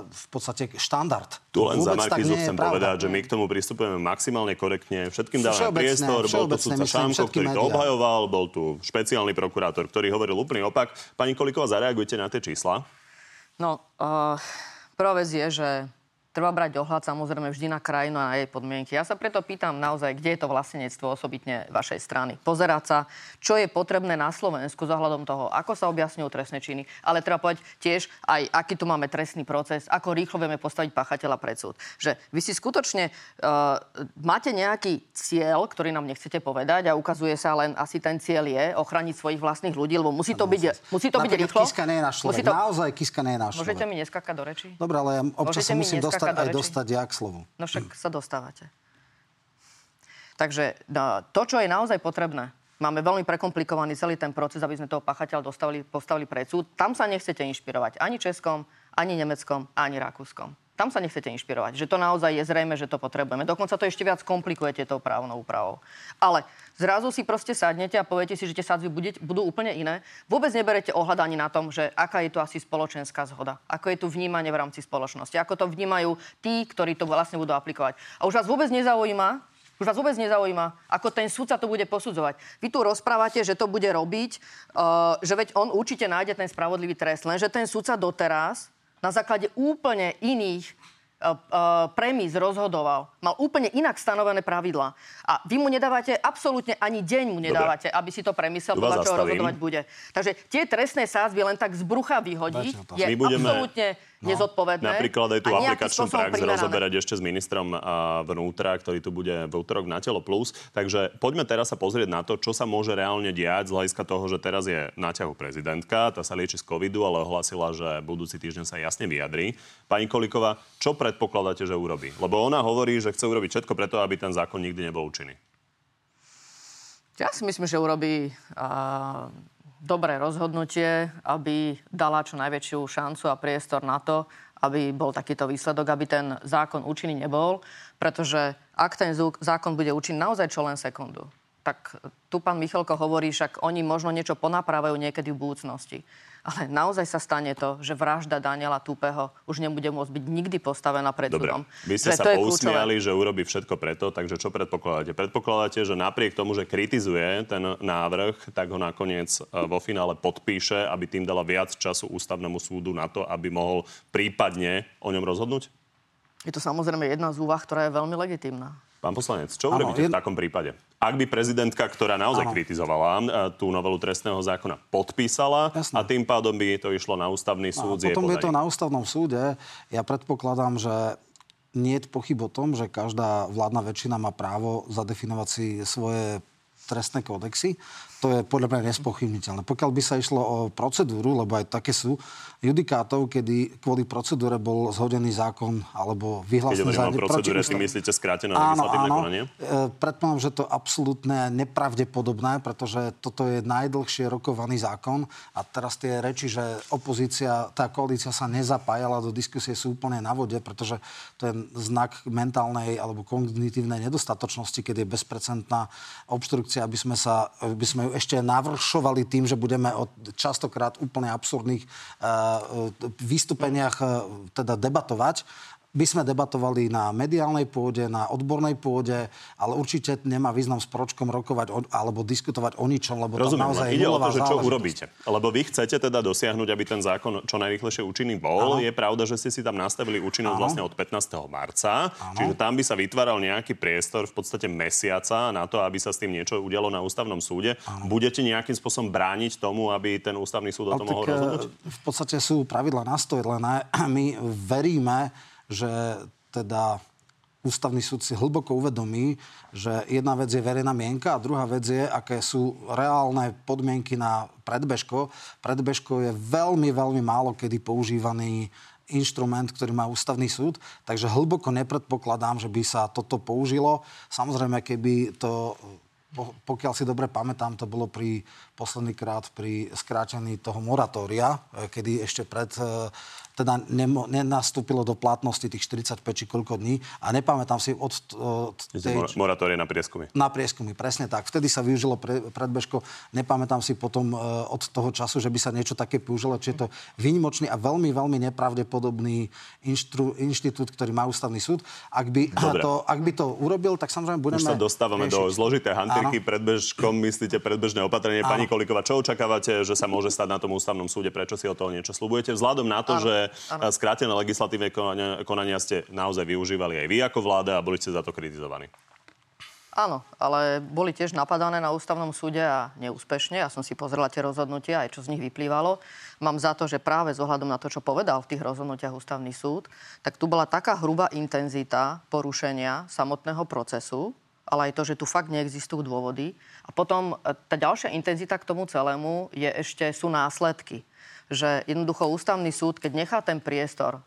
v podstate štandard. Tu len vôbec za Markízu chcem povedať, že my k tomu pristupujeme maximálne korektne. Všetkým dávame priestor. Bol tu sudca Šámko, ktorý to obhajoval, bol tu špeciálny prokurátor, ktorý hovoril úplný opak. Pani Kolíková, zareagujte na tie čísla? No, prvá vec je, že treba brať ohľad samozrejme vždy na krajinu a na jej podmienky. Ja sa preto pýtam naozaj, kde je to vlastenectvo osobitne vašej strany. Pozerať sa, čo je potrebné na Slovensku zohľadom toho, ako sa objasňujú trestné činy, ale treba povedať tiež aj, aký tu máme trestný proces, ako rýchlo vieme postaviť páchateľa pred súd. Že vy si skutočne máte nejaký cieľ, ktorý nám nechcete povedať a ukazuje sa len asi ten cieľ je ochrániť svojich vlastných ľudí, lebo musí to byť rýchlo. Kiska nie je náš človek. Naozaj Kiska nie je náš človek. Môžete mi neskakať do reči? Dobre, ale ja občas musím dostať ja k slovu. No však sa dostávate. Takže to, čo je naozaj potrebné, máme veľmi prekomplikovaný celý ten proces, aby sme toho páchateľa postavili pred súd. Tam sa nechcete inšpirovať ani Českom, ani Nemeckom, ani Rakúskom. Tam sa nechcete inšpirovať. Že to naozaj je zrejme, že to potrebujeme. Dokonca to ešte viac komplikujete tou právnou úpravou. Ale zrazu si proste sadnete a poviete si, že tie sadzby budú úplne iné. Vôbec neberete ohľad ani na tom, že aká je tu asi spoločenská zhoda. Ako je tu vnímanie v rámci spoločnosti. Ako to vnímajú tí, ktorí to vlastne budú aplikovať. A už vás vôbec nezaujíma, ako ten sudca to bude posudzovať. Vy tu rozprávate, že to bude robiť, že veď on určite nájde ten spravodlivý trest, lenže ten sudca doteraz na základe úplne iných premis rozhodoval. Mal úplne inak stanovené pravidlá. A vy mu nedávate, absolútne ani deň mu nedávate, dobre, aby si to premyslel, podľa čoho rozhodovať bude. Takže tie trestné sázby len tak z brucha vyhodiť je absolútne nezodpovedné. Napríklad aj tú aplikačnú prax rozoberať ešte s ministrom vnútra, ktorý tu bude v útorok na Telo plus. Takže poďme teraz sa pozrieť na to, čo sa môže reálne diať z hľadiska toho, že teraz je na ťahu prezidentka, tá sa lieči z covidu, ale ohlásila, že budúci týždeň sa jasne vyjadrí. Pani Kolíková, čo predpokladáte, že urobí? Lebo ona hovorí, že chce urobiť všetko preto, aby ten zákon nikdy nebol účinný. Ja si myslím, že urobí dobré rozhodnutie, aby dala čo najväčšiu šancu a priestor na to, aby bol takýto výsledok, aby ten zákon účinný nebol. Pretože ak ten zákon bude účinný naozaj čo len sekundu, tak tu pán Michelko hovorí, však oni možno niečo ponapravajú niekedy v budúcnosti. Ale naozaj sa stane to, že vražda Daniela Tupého už nebude môcť byť nikdy postavená pred súdom. Dobre, vy ste sa pousmiali, že urobí všetko preto, takže čo predpokladáte? Predpokladáte, že napriek tomu, že kritizuje ten návrh, tak ho nakoniec vo finále podpíše, aby tým dala viac času ústavnému súdu na to, aby mohol prípadne o ňom rozhodnúť? Je to samozrejme jedna z úvah, ktorá je veľmi legitímna. Pán poslanec, čo urobíte v takom prípade? Ak by prezidentka, ktorá naozaj kritizovala tú novelu trestného zákona, podpísala a tým pádom by to išlo na ústavný súd. Potom je to na ústavnom súde. Ja predpokladám, že nie je pochyb o tom, že každá vládna väčšina má právo zadefinovať si svoje trestné kódexy. To je podľa mňa nespochybniteľné. Pokiaľ by sa išlo o procedúru, lebo aj také sú judikátov, kedy kvôli procedúre bol zhodený zákon alebo vyhlásený zákon. Keď hovorím o procedúre, si myslíte skrátené legislatívne konanie? Predpokladám, že to je absolútne nepravdepodobné, pretože toto je najdlhšie rokovaný zákon a teraz tie reči, že opozícia, tá koalícia sa nezapájala do diskusie, sú úplne na vode, pretože to je znak mentálnej alebo kognitívnej nedostatočnosti, keď je bezprecentná obštrukcia, aby sme ešte navršovali tým, že budeme o častokrát úplne absurdných výstupeniach teda debatovať. by sme debatovali na mediálnej pôde, na odbornej pôde, ale určite nemá význam s Pročkom rokovať alebo diskutovať o ničom, lebo to naozaj je nulová záležitosť. Rozumiem, ide o to, že čo urobíte. Lebo vy chcete teda dosiahnuť, aby ten zákon čo najrýchlejšie účinný bol. Áno. Je pravda, že ste si tam nastavili účinnosť vlastne od 15. marca, áno. Čiže tam by sa vytváral nejaký priestor v podstate mesiaca na to, aby sa s tým niečo udialo na ústavnom súde. Áno. Budete nejakým spôsobom brániť tomu, aby ten ústavný súd o tom mohol rozhodnúť? V podstate sú pravidlá nastolené. My veríme, že teda ústavný súd si hlboko uvedomí, že jedna vec je verejná mienka a druhá vec je, aké sú reálne podmienky na predbežko. Predbežko je veľmi, veľmi málo kedy používaný inštrument, ktorý má ústavný súd, takže hlboko nepredpokladám, že by sa toto použilo. Samozrejme, keby to, pokiaľ si dobre pamätám, to bolo pri poslednýkrát pri skráčení toho moratória, kedy ešte pred teda nenastúpilo do platnosti tých 45 či koľko dní a nepamätám si od tej... Moratórie na prieskumy. Na prieskumy, presne tak. Vtedy sa využilo predbežko. Nepamätám si potom od toho času, že by sa niečo také použilo. Čiže je to výnimočný a veľmi, veľmi nepravdepodobný inštitút, ktorý má ústavný súd. Ak by to urobil, tak samozrejme budeme... Už sa dostávame do zložité hantýrky. Predbežkom myslíte predbežné opatrenie. Áno. Pani Kolíková, čo očakávate, že sa môže stať na tom ústavnom súde? Prečo si od toho niečo sľubujete? Vzhľadom na to, áno, že skrátené legislatívne konania ste naozaj využívali aj vy ako vláda a boli ste za to kritizovaní. Áno, ale boli tiež napadané na ústavnom súde a neúspešne. Ja som si pozrela tie rozhodnutia, aj čo z nich vyplývalo. Mám za to, že práve s ohľadom na to, čo povedal v tých rozhodnutiach ústavný súd, tak tu bola taká hrubá intenzita porušenia samotného procesu, ale aj to, že tu fakt neexistujú dôvody. A potom tá ďalšia intenzita k tomu celému je ešte, sú následky. Že jednoducho ústavný súd, keď nechá ten priestor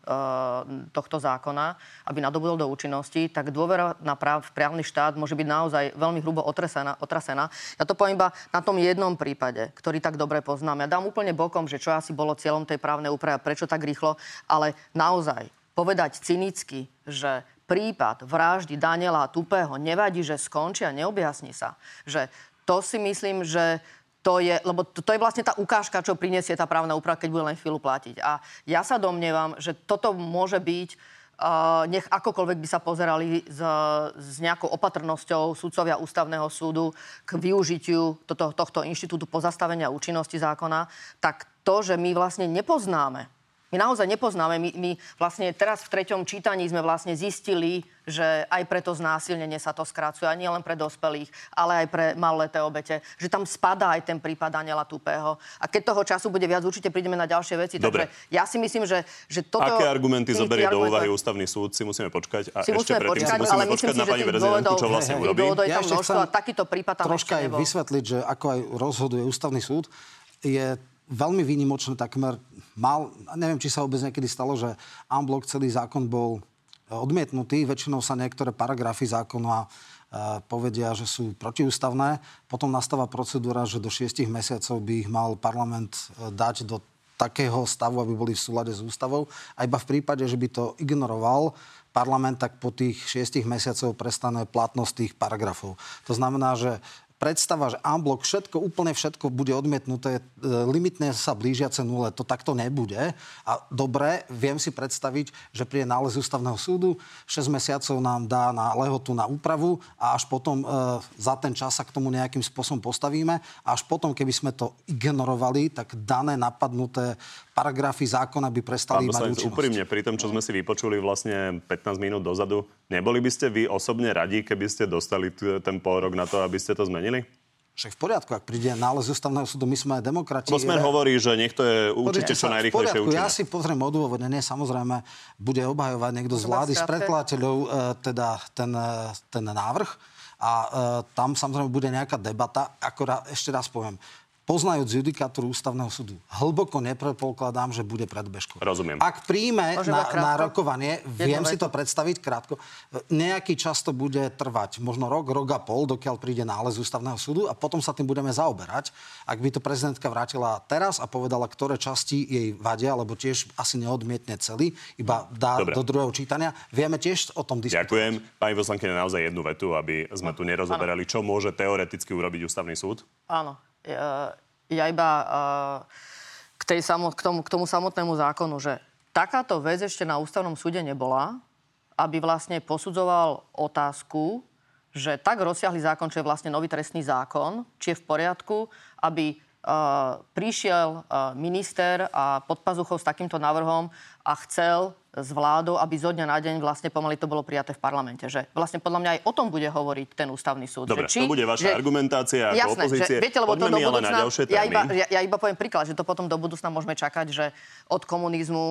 tohto zákona, aby nadobudol do účinnosti, tak dôvera na právny štát môže byť naozaj veľmi hrubo otrasená. Ja to poviem iba na tom jednom prípade, ktorý tak dobre poznám. Ja dám úplne bokom, že čo asi bolo cieľom tej právnej úpravy, prečo tak rýchlo, ale naozaj povedať cynicky, že prípad vraždy Daniela Tupého nevadí, že skončí a neobjasní sa. Že to si myslím, že to je vlastne tá ukážka, čo prinesie tá právna úprava, keď bude len chvíľu platiť. A ja sa domnievam, že toto môže byť, nech akokoľvek by sa pozerali s nejakou opatrnosťou sudcovia ústavného súdu k využitiu tohto inštitútu pozastavenia účinnosti zákona, tak to, že my vlastne nepoznáme, my naozaj nepoznáme. My vlastne teraz v 3. čítaní sme vlastne zistili, že aj pre to znásilnenie sa to skracuje. A nie len pre dospelých, ale aj pre maloleté obete. Že tam spadá aj ten prípad Daniela Tupého. A keď toho času bude viac, určite prídeme na ďalšie veci. Dobre. Takže ja si myslím, že toto... Aké argumenty zoberie do úvahy ústavný súd, si musíme počkať. A ešte predtým si musíme počkať na pani prezidentku, čo vlastne urobí. Ja ešte chcem troška aj vysvetliť, že ako aj rozhoduje ústavný súd, je veľmi výnimočné, takmer mal, neviem, či sa vôbec niekedy stalo, že en bloc celý zákon bol odmietnutý. Väčšinou sa niektoré paragrafy zákona povedia, že sú protiústavné. Potom nastáva procedúra, že do 6 mesiacov by ich mal parlament dať do takého stavu, aby boli v súlade s ústavou. A iba v prípade, že by to ignoroval parlament, tak po tých 6 mesiacov prestane platnosť tých paragrafov. To znamená, že predstava, že en bloc všetko, úplne všetko bude odmietnuté, limitne sa blížiace nule, to takto nebude. A dobre, viem si predstaviť, že príde nález ústavného súdu, 6 mesiacov nám dá na lehotu na úpravu a až potom za ten čas sa k tomu nejakým spôsobom postavíme. A až potom, keby sme to ignorovali, tak dané napadnuté paragrafy zákona by prestali mať účinnosť. Úprimne, pri tom, čo sme si vypočuli vlastne 15 minút dozadu, neboli by ste vy osobne radi, keby ste dostali ten pol rok na to, aby ste to zmenili? Však v poriadku, ak príde nález ústavného súdu, my sme demokrati. Smer hovorí, že niekto je určite čo najrýchlejšie účinné. Ja si pozriem odôvodnenie, samozrejme, bude obhajovať niekto z vlády, z predkladateľov teda ten návrh a tam samozrejme bude nejaká debata. Ešte raz poviem, poznajúc judikatúru ústavného súdu, hlboko nepredpokladám, že bude predbežko. Rozumiem. Ak príjme na rokovanie, viem si to predstaviť krátko, nejaký čas to bude trvať, možno rok, rok a pol, dokiaľ príde nález ústavného súdu a potom sa tým budeme zaoberať. Ak by to prezidentka vrátila teraz a povedala, ktoré časti jej vadia, alebo tiež asi neodmietne celý, iba dá do druhého čítania, vieme tiež o tom diskutovať. Ďakujem. Pani poslankyňa, naozaj jednu vetu, aby sme tu nerozoberali, čo môže teoreticky urobiť ústavný súd? Áno. Ja iba k tomu samotnému zákonu, že takáto vec ešte na ústavnom súde nebola aby vlastne posudzoval otázku, že tak rozsiahly zákon, čo je vlastne nový trestný zákon, či je v poriadku, aby prišiel minister a pod pazuchou s takýmto návrhom a chcel s vládou, aby zo dňa na deň vlastne pomaly to bolo prijaté v parlamente. Že vlastne podľa mňa aj o tom bude hovoriť ten ústavný súd. Dobre, že či, to bude vaša argumentácia ako opozície. Že, viete, lebo to do budúcna, ja iba poviem príklad, že to potom do budúcna môžeme čakať, že od komunizmu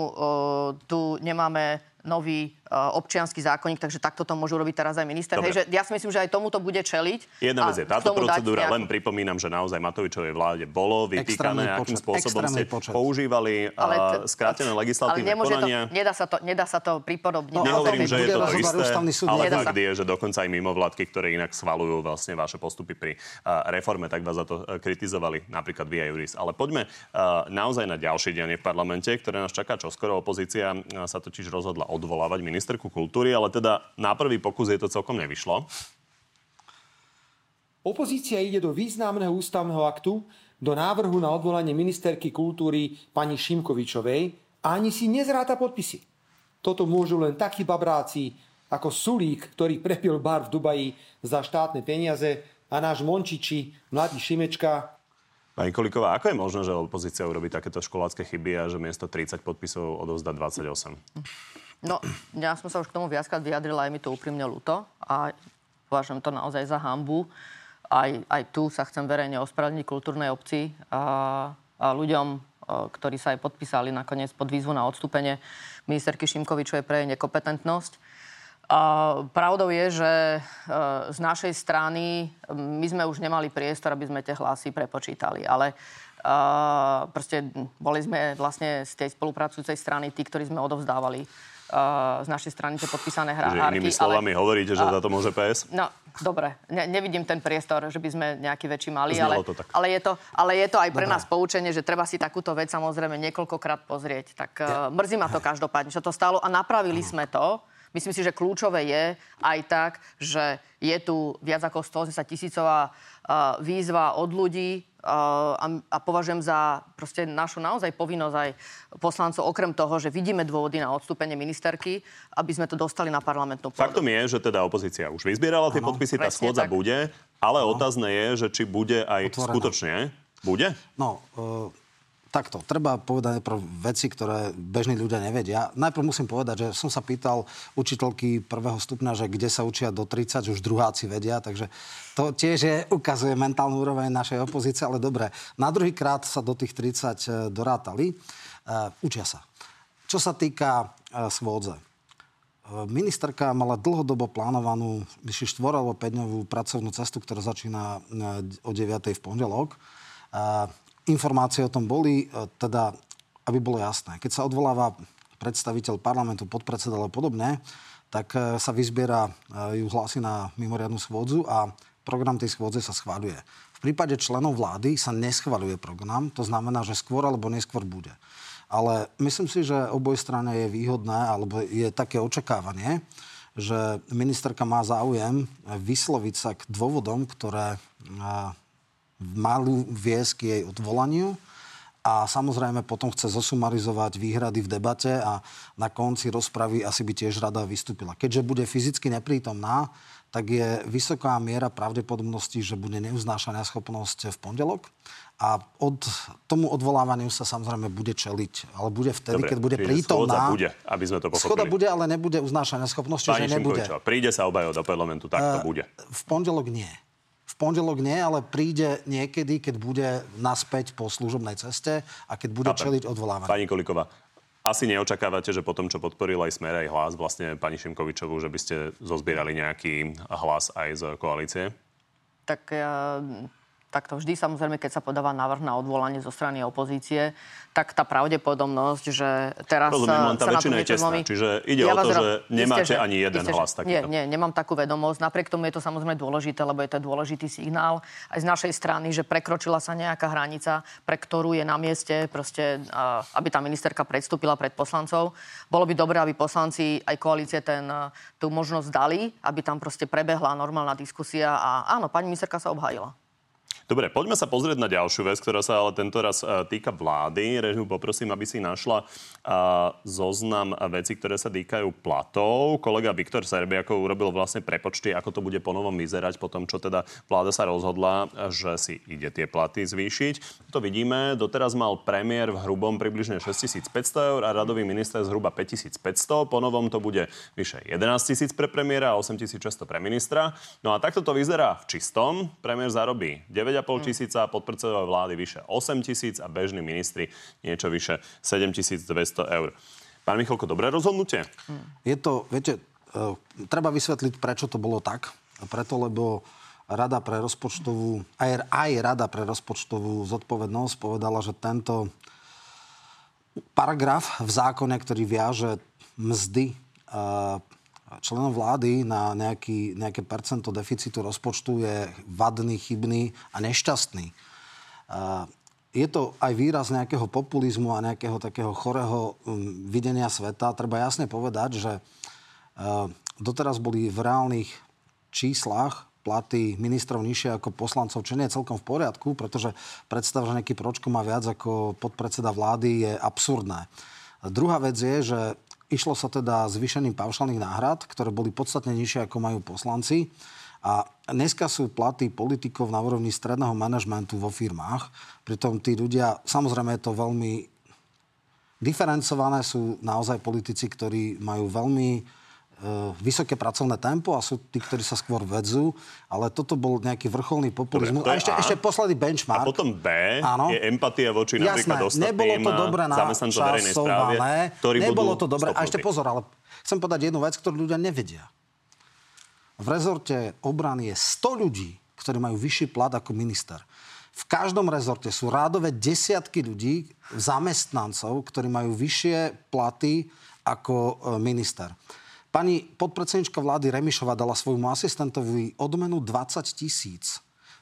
tu nemáme nový občiansky zákonník, takže takto to môžu robiť teraz aj minister. Hej, že ja si myslím, že aj tomuto bude čeliť. Jedna vec je táto procedúra, len pripomínam, že naozaj Matovičovej vláde bolo vytýkané, akým spôsobom ste používali skrátené legislatívne konania. Nedá sa to pripodobniť. No, nehovorím, že je to isté, ale fakt je, že dokonca aj mimovládky, ktoré inak schvaľujú vlastne vaše postupy pri reforme, tak vás za to kritizovali, napríklad via Juris. Ale poďme naozaj na ďalšie dianie v parlamente, ktoré nás čaká čoskoro. Opozícia sa totiž rozhodla odvolávať ministerku kultúry, ale teda na prvý pokus jej to celkom nevyšlo. Opozícia ide do významného ústavného aktu, do návrhu na odvolanie ministerky kultúry pani Šimkovičovej, a ani si nezráta podpisy. Toto môžu len takí babráci ako Sulík, ktorý prepil bar v Dubaji za štátne peniaze, a náš Mončiči, mladý Šimečka. Pani Kolíková, ako je možné, že opozícia urobí takéto školácké chyby a že miesto 30 podpisov odovzdá 28? No, ja som sa už k tomu viackrát vyjadrila, aj mi to úprimne ľúto a považujem to naozaj za hanbu. Aj tu sa chcem verejne ospravedlniť kultúrnej obci a ľuďom, ktorí sa aj podpísali nakoniec pod výzvu na odstúpenie ministerky Šimkovičovej pre jej nekompetentnosť. Pravdou je, že z našej strany my sme už nemali priestor, aby sme tie hlasy prepočítali, ale proste boli sme vlastne z tej spolupracujúcej strany tí, ktorí sme odovzdávali z našej strany tie podpísané hárky. Inými slovami hovoríte, že za to môže PS? No, dobre. Nevidím ten priestor, že by sme nejaký väčší mali, ale je to aj pre nás poučenie, že treba si takúto vec samozrejme niekoľkokrát pozrieť. Tak mrzí ma to každopádne, čo to stálo, a napravili sme to. Myslím si, že kľúčové je aj tak, že je tu viac ako 180 000 výzva od ľudí, a považujem za proste našu naozaj povinnosť aj poslancov, okrem toho, že vidíme dôvody na odstúpenie ministerky, aby sme to dostali na parlamentnú pôdu. Faktom je, že teda opozícia už vyzbierala tie podpisy, tá schôdza bude, ale otázne je, že či bude aj otvorená. Skutočne. Bude? No, takto. Treba povedať najprv veci, ktoré bežní ľudia nevedia. Najprv musím povedať, že som sa pýtal učiteľky prvého stupňa, že kde sa učia do 30, už druháci vedia, takže to tiež ukazuje mentálnu úroveň našej opozície, ale dobre. Na druhý krát sa do tých 30 dorátali. Učia sa. Čo sa týka schôdze. Ministerka mala dlhodobo plánovanú 4 alebo 5-dňovú pracovnú cestu, ktorá začína o 9:00 v pondelok. Informácie o tom boli, teda, aby bolo jasné. Keď sa odvoláva predstaviteľ parlamentu, podpredseda alebo podobne, tak sa vyzbiera, ju hlási na mimoriadnu schôdzu a program tej schôdze sa schvaľuje. V prípade členov vlády sa neschvaľuje program, to znamená, že skôr alebo neskôr bude. Ale myslím si, že oboj strane je výhodné, alebo je také očakávanie, že ministerka má záujem vysloviť sa k dôvodom, ktoré malú viesť k jej odvolaniu, a samozrejme potom chce zosumarizovať výhrady v debate a na konci rozpravy asi by tiež rada vystúpila. Keďže bude fyzicky neprítomná, tak je vysoká miera pravdepodobnosti, že bude neuznášania schopnosť v pondelok, a od tomu odvolávaniu sa samozrejme bude čeliť, ale bude vtedy, dobre, keď bude prítomná. Schôdza bude, aby sme to pochopili. Schôdza bude, ale nebude uznášania schopnosti, že nebude. Pani Šimkovičová, príde sa obajo do parlamentu, tak to bude. V pondelok nie. V pondelok nie, ale príde niekedy, keď bude naspäť po služobnej ceste a keď bude čeliť odvolávaniu. Pani Kolíková, asi neočakávate, že po tom, čo podporil aj Smer, aj Hlas, vlastne pani Šimkovičovú, že by ste zozbierali nejaký hlas aj z koalície? Takto vždy, samozrejme, keď sa podáva návrh na odvolanie zo strany opozície, tak tá pravdepodobnosť, že teraz... Rozumiem, len tá väčšina je tesná, čiže ide o to, že nemáte ani jeden hlas takýto. Nie, nemám takú vedomosť. Napriek tomu je to samozrejme dôležité, lebo je to dôležitý signál aj z našej strany, že prekročila sa nejaká hranica, pre ktorú je na mieste, proste, aby tá ministerka predstúpila pred poslancov. Bolo by dobré, aby poslanci aj koalície tú možnosť dali, aby tam proste prebehla normálna diskusia, a áno, pani ministerka sa obhájila. Dobre, poďme sa pozrieť na ďalšiu vec, ktorá sa ale tentoraz týka vlády. Režiu poprosím, aby si našla zoznam vecí, ktoré sa týkajú platov. Kolega Viktor Serbiakov urobil vlastne prepočty, ako to bude ponovom vyzerať po tom, čo teda vláda sa rozhodla, že si ide tie platy zvýšiť. To vidíme, doteraz mal premiér v hrubom približne 6500 eur a radový minister zhruba 5500. Ponovom to bude vyše 11 000 pre premiéra a 8600 pre ministra. No a takto to vyzerá v čistom. Premiér zarobí 9,5 tisíca, podpredsedové vlády vyše 8 000 a bežní ministri niečo vyše 7 200 eur. Pán Michelko, dobré rozhodnutie? Je to, viete, treba vysvetliť, prečo to bolo tak. Preto, lebo Rada pre rozpočtovú, aj Rada pre rozpočtovú zodpovednosť povedala, že tento paragraf v zákone, ktorý viaže mzdy členom vlády na nejaké percento deficitu rozpočtu je vadný, chybný a nešťastný. Je to aj výraz nejakého populizmu a nejakého takého chorého videnia sveta. Treba jasne povedať, že doteraz boli v reálnych číslach platy ministrov nižšie ako poslancov, čo nie je celkom v poriadku, pretože predstav, že nejaký Pročko má viac ako podpredseda vlády, je absurdné. Druhá vec je, že išlo sa teda zvýšením paušálnych náhrad, ktoré boli podstatne nižšie, ako majú poslanci. A dneska sú platy politikov na úrovni stredného manažmentu vo firmách. Pritom tí ľudia, samozrejme je to veľmi diferencované, sú naozaj politici, ktorí majú veľmi vysoké pracovné tempo a sú tí, ktorí sa skôr vedzú. Ale toto bol nejaký vrcholný populizmus. A ešte posledný benchmark. A potom B áno. Je empatia voči napríklad ostatným. Jasné, nebolo to dobre načasované. Nebolo to dobre. A ešte pozor, ale chcem podať jednu vec, ktorú ľudia nevedia. V rezorte obrany je 100 ľudí, ktorí majú vyšší plat ako minister. V každom rezorte sú rádové desiatky ľudí, zamestnancov, ktorí majú vyššie platy ako minister. Pani podpredsednička vlády Remišová dala svojmu asistentovi odmenu 20 000.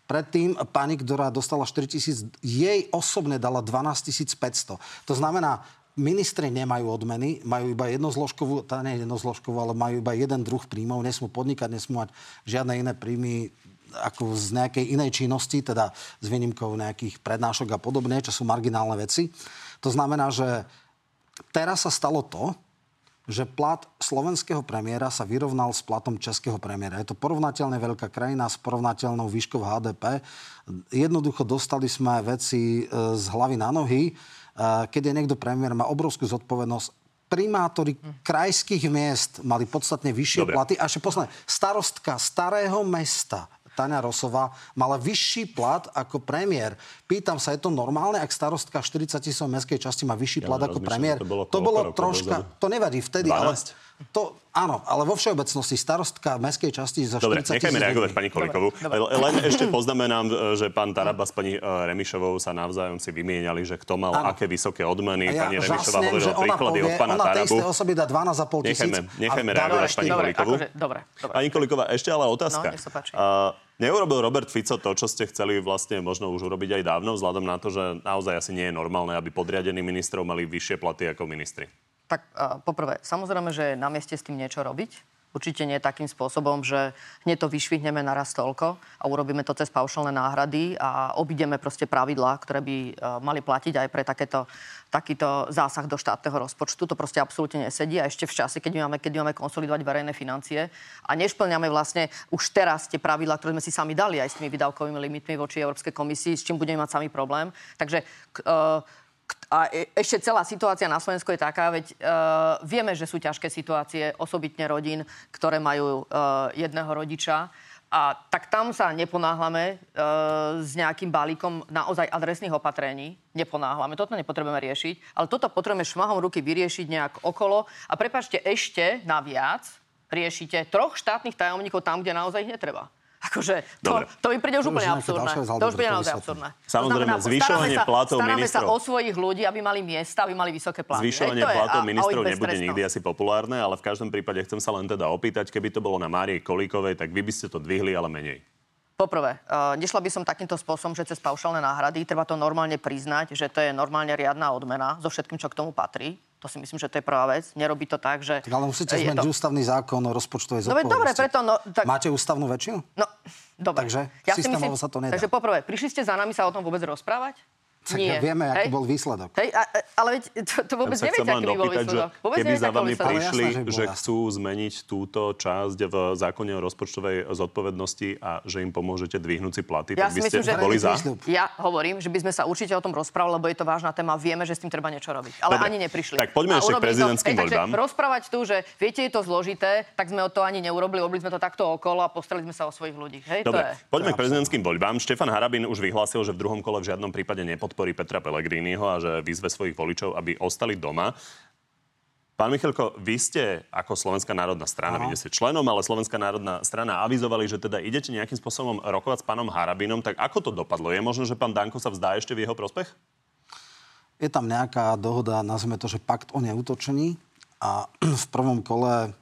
Predtým pani, ktorá dostala 4 000, jej osobne dala 12 500. To znamená, ministri nemajú odmeny, majú iba majú iba jeden druh príjmov, nesmú podnikať, nesmú mať žiadne iné príjmy ako z nejakej inej činnosti, teda s výnimkou nejakých prednášok a podobne, čo sú marginálne veci. To znamená, že teraz sa stalo to, že plat slovenského premiéra sa vyrovnal s platom českého premiéra. Je to porovnateľne veľká krajina s porovnateľnou výškou HDP. Jednoducho dostali sme veci z hlavy na nohy. Keď je niekto premiér, má obrovskú zodpovednosť. Primátori krajských miest mali podstatne vyššie platy. A ešte posledné, starostka Starého Mesta Táňa Rosová mala vyšší plat ako premiér. Pýtam sa, je to normálne, ak starostka 40 000 mestskej časti má vyšší plat ako premiér? To bolo troška... To nevadí vtedy, 12? Ale... To, áno, ale vo všeobecnosti starostka mestskej časti za 40 000... Dobre, nechajme reagovať pani Kolíkovú. Len ešte poznamenám, že pán Taraba s pani Remišovou sa navzájom si vymieniali, že kto mal aké vysoké odmeny. Ja pani Remišová hovorila príklady od pána Tarabu. Ona tej istej osoby dá 12 500. Nechajme reagovať pani Kolíkovú. Dobre. Pani Kolíková, ešte ale otázka. Neurobil Robert Fico to, čo ste chceli vlastne možno už urobiť aj dávno, vzhľadom na to, že naozaj asi nie je normálne, aby podriadení ministrov mali vyššie platy ako ministri? Tak poprvé, samozrejme, že je na mieste s tým niečo robiť. Určite nie takým spôsobom, že hneď to vyšvihneme naraz toľko a urobíme to cez paušálne náhrady a obídeme proste pravidlá, ktoré by mali platiť aj pre takýto zásah do štátneho rozpočtu. To proste absolútne nesedí a ešte v čase, keď máme konsolidovať verejné financie a nešplňame vlastne už teraz tie pravidlá, ktoré sme si sami dali aj s tými výdavkovými limitmi voči Európskej komisii, s čím budeme mať sami problém. Takže... A ešte celá situácia na Slovensku je taká, veď vieme, že sú ťažké situácie, osobitne rodín, ktoré majú jedného rodiča. A tak tam sa neponáhlame s nejakým balíkom naozaj adresných opatrení. Neponáhlame, toto nepotrebujeme riešiť, ale toto potrebujeme šmahom ruky vyriešiť nejak okolo. A prepáčte, ešte naviac riešite 3 štátnych tajomníkov tam, kde naozaj ich netreba. Akože to mi príde už úplne absurdné. To už bude naozaj absurdné. Samozrejme, zvýšovanie platov ministrov. Staráme sa o svojich ľudí, aby mali miesta, aby mali vysoké platy. Zvýšovanie platov ministrov nebude nikdy asi populárne, ale v každom prípade chcem sa len teda opýtať, keby to bolo na Márii Kolíkovej, tak vy by ste to dvihli, ale menej. Poprvé, nešla by som takýmto spôsobom, že cez paušálne náhrady, treba to normálne priznať, že to je normálne riadna odmena so všetkým, čo k tomu patrí. To si myslím, že to je prvá vec. Nerobí to tak, že... Tak, ale musíte zmeniť ústavný zákon o rozpočtovej zodpovednosti. No, dobre, preto... No, tak... Máte ústavnú väčšinu? No, dobre. Takže ja systémovo myslím, sa to nedá. Takže poprvé, prišli ste za nami sa o tom vôbec rozprávať? Tak nie. Vieme, aký bol výsledok. Hej, ale to vôbec neviete, aký bol výsledok. Keby za vami prišli, že chcú zmeniť túto časť v zákone o rozpočtovej zodpovednosti a že im pomôžete dvihnúť si platy, tak by ste boli za. Ja hovorím, že by sme sa určite o tom rozprávali, lebo je to vážna téma. Vieme, že s tým treba niečo robiť. Ale dobre, ani neprišli. Tak poďme ešte k prezidentským voľbám. Rozprávať tu, že viete, je to zložité, tak sme o to ani neurobili, obli sme to takto okolo a postreli sme sa o svojich ľudí. Hej, dobre, poďme k prezidentským voľbám. Štefan Harabín už vyhlásil, že v druhom kole v žiadnom prípade nepodporí Petra Pellegriniho a že vyzve svojich voličov, aby ostali doma. Pán Michelko, vy ste ako Slovenská národná strana, vy ste členom, ale Slovenská národná strana avizovali, že teda idete nejakým spôsobom rokovať s pánom Harabinom. Tak ako to dopadlo? Je možno, že pán Danko sa vzdá ešte v jeho prospech? Je tam nejaká dohoda, nazvime to, že pakt o neútočení. A v prvom kole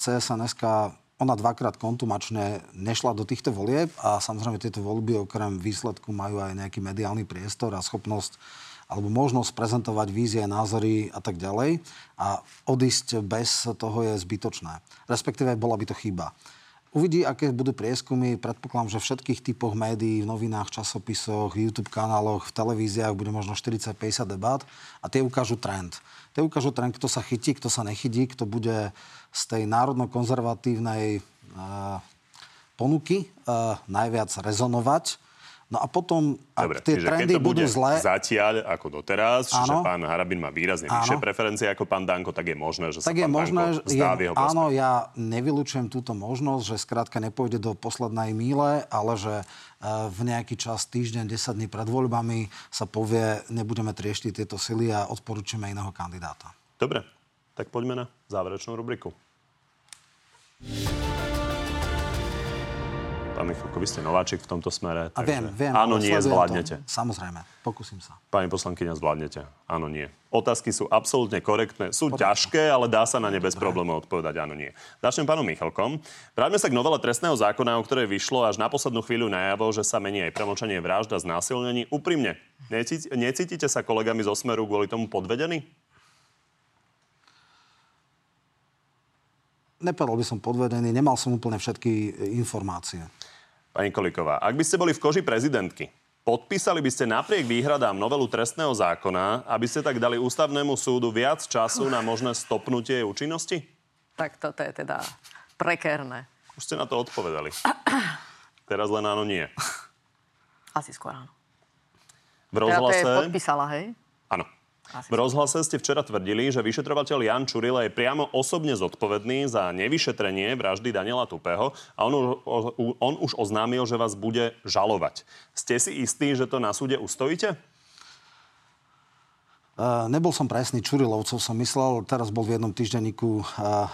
chce sa dneska... Ona dvakrát kontumačne nešla do týchto volieb a samozrejme tieto voľby okrem výsledku majú aj nejaký mediálny priestor a schopnosť alebo možnosť prezentovať vízie, názory a tak ďalej. A odísť bez toho je zbytočné. Respektíve bola by to chyba. Uvidí, aké budú prieskumy. Predpokladám, že v všetkých typoch médií, v novinách, časopisoch, YouTube kanáloch, v televíziách bude možno 40-50 debát a tie ukážu trend. Tie ukážu trend, kto sa chytí, kto sa nechytí, kto bude z tej národno-konzervatívnej ponuky najviac rezonovať. No a potom, dobre, ak tie trendy budú zlé... Zatiaľ ako doteraz, že pán Harabín má výrazne vyššie preferencie ako pán Danko, tak je možné, že tak sa pán Danko zdá v jeho prospech. Áno, ja nevylučujem túto možnosť, že skrátka nepôjde do poslednej míle, ale že v nejaký čas, týždeň, 10 dní pred voľbami sa povie, nebudeme trieštiť tieto sily a odporúčime iného kandidáta. Dobre, tak poďme na záverečnú rubriku. Pán Michelko, vy ste nováčik v tomto smere. A viem. Áno, nie, zvládnete. To. Samozrejme, pokúsim sa. Pani poslankyňa, zvládnete. Áno, nie. Otázky sú absolútne korektné. Sú ťažké, ale dá sa na ne bez problémov odpovedať. Áno, nie. Začnem pánom Michelkom. Vráťme sa k novele trestného zákona, o ktorej vyšlo až na poslednú chvíľu najavo, že sa mení aj premlčanie vražd a znásilnení. Úprimne, necítite sa kolegami zo Smeru kvôli tomu podvedení? Nepadol by som podvedený, nemal som úplne všetky informácie. Pani Kolíková, ak by ste boli v koži prezidentky, podpísali by ste napriek výhradám novelu trestného zákona, aby ste tak dali ústavnému súdu viac času na možné stopnutie jej účinnosti? Tak toto je teda prekérne. Už ste na to odpovedali. Teraz len áno, nie. Asi skôr áno. V rozhlase... Teda to je podpísala, hej? Áno. V Rozhlase ste včera tvrdili, že vyšetrovateľ Ján Čurilla je priamo osobne zodpovedný za nevyšetrenie vraždy Daniela Tupého a on už oznámil, že vás bude žalovať. Ste si istí, že to na súde ustojíte? Nebol som presný, Čurilovcov som myslel. Teraz bol v jednom týždenníku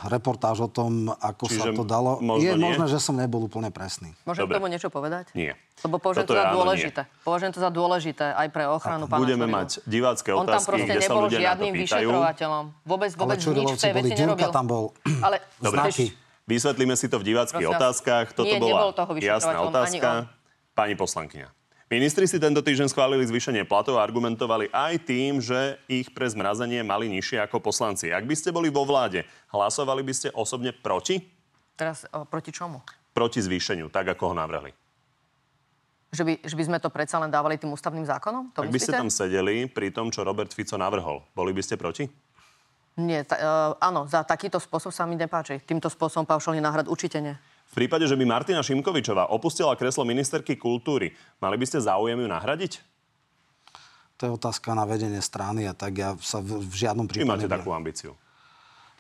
reportáž o tom, ako čiže sa to dalo. Je možné, že som nebol úplne presný. Môžem k tomu niečo povedať? Nie. Lebo považujem to za dôležité. Považujem to za dôležité aj pre ochranu pána Čurilu. Budeme mať divácké otázky, kde sa ľudia na to pýtajú. On tam proste nebol žiadnym vyšetrovateľom. Vôbec nič v tej veci nerobil. Tam bol ale znaky. Vysvetlíme si to v diváckych otázkach. Toto bola jasná otázka. Pani poslankyňa. Ministri si tento týždeň schválili zvýšenie platov a argumentovali aj tým, že ich pre zmrazenie mali nižšie ako poslanci. Ak by ste boli vo vláde, hlasovali by ste osobne proti? Teraz proti čomu? Proti zvýšeniu, tak ako ho navrhli. Že by sme to predsa len dávali tým ústavným zákonom? To ak myslíte? By ste tam sedeli pri tom, čo Robert Fico navrhol, boli by ste proti? Nie, áno, za takýto spôsob sa mi nepáči. Týmto spôsobom paušálnych náhrad určite nie. V prípade, že by Martina Šimkovičová opustila kreslo ministerky kultúry, mali by ste záujem ju nahradiť? To je otázka na vedenie strany a tak ja sa v žiadnom prípade... Či máte takú ambíciu?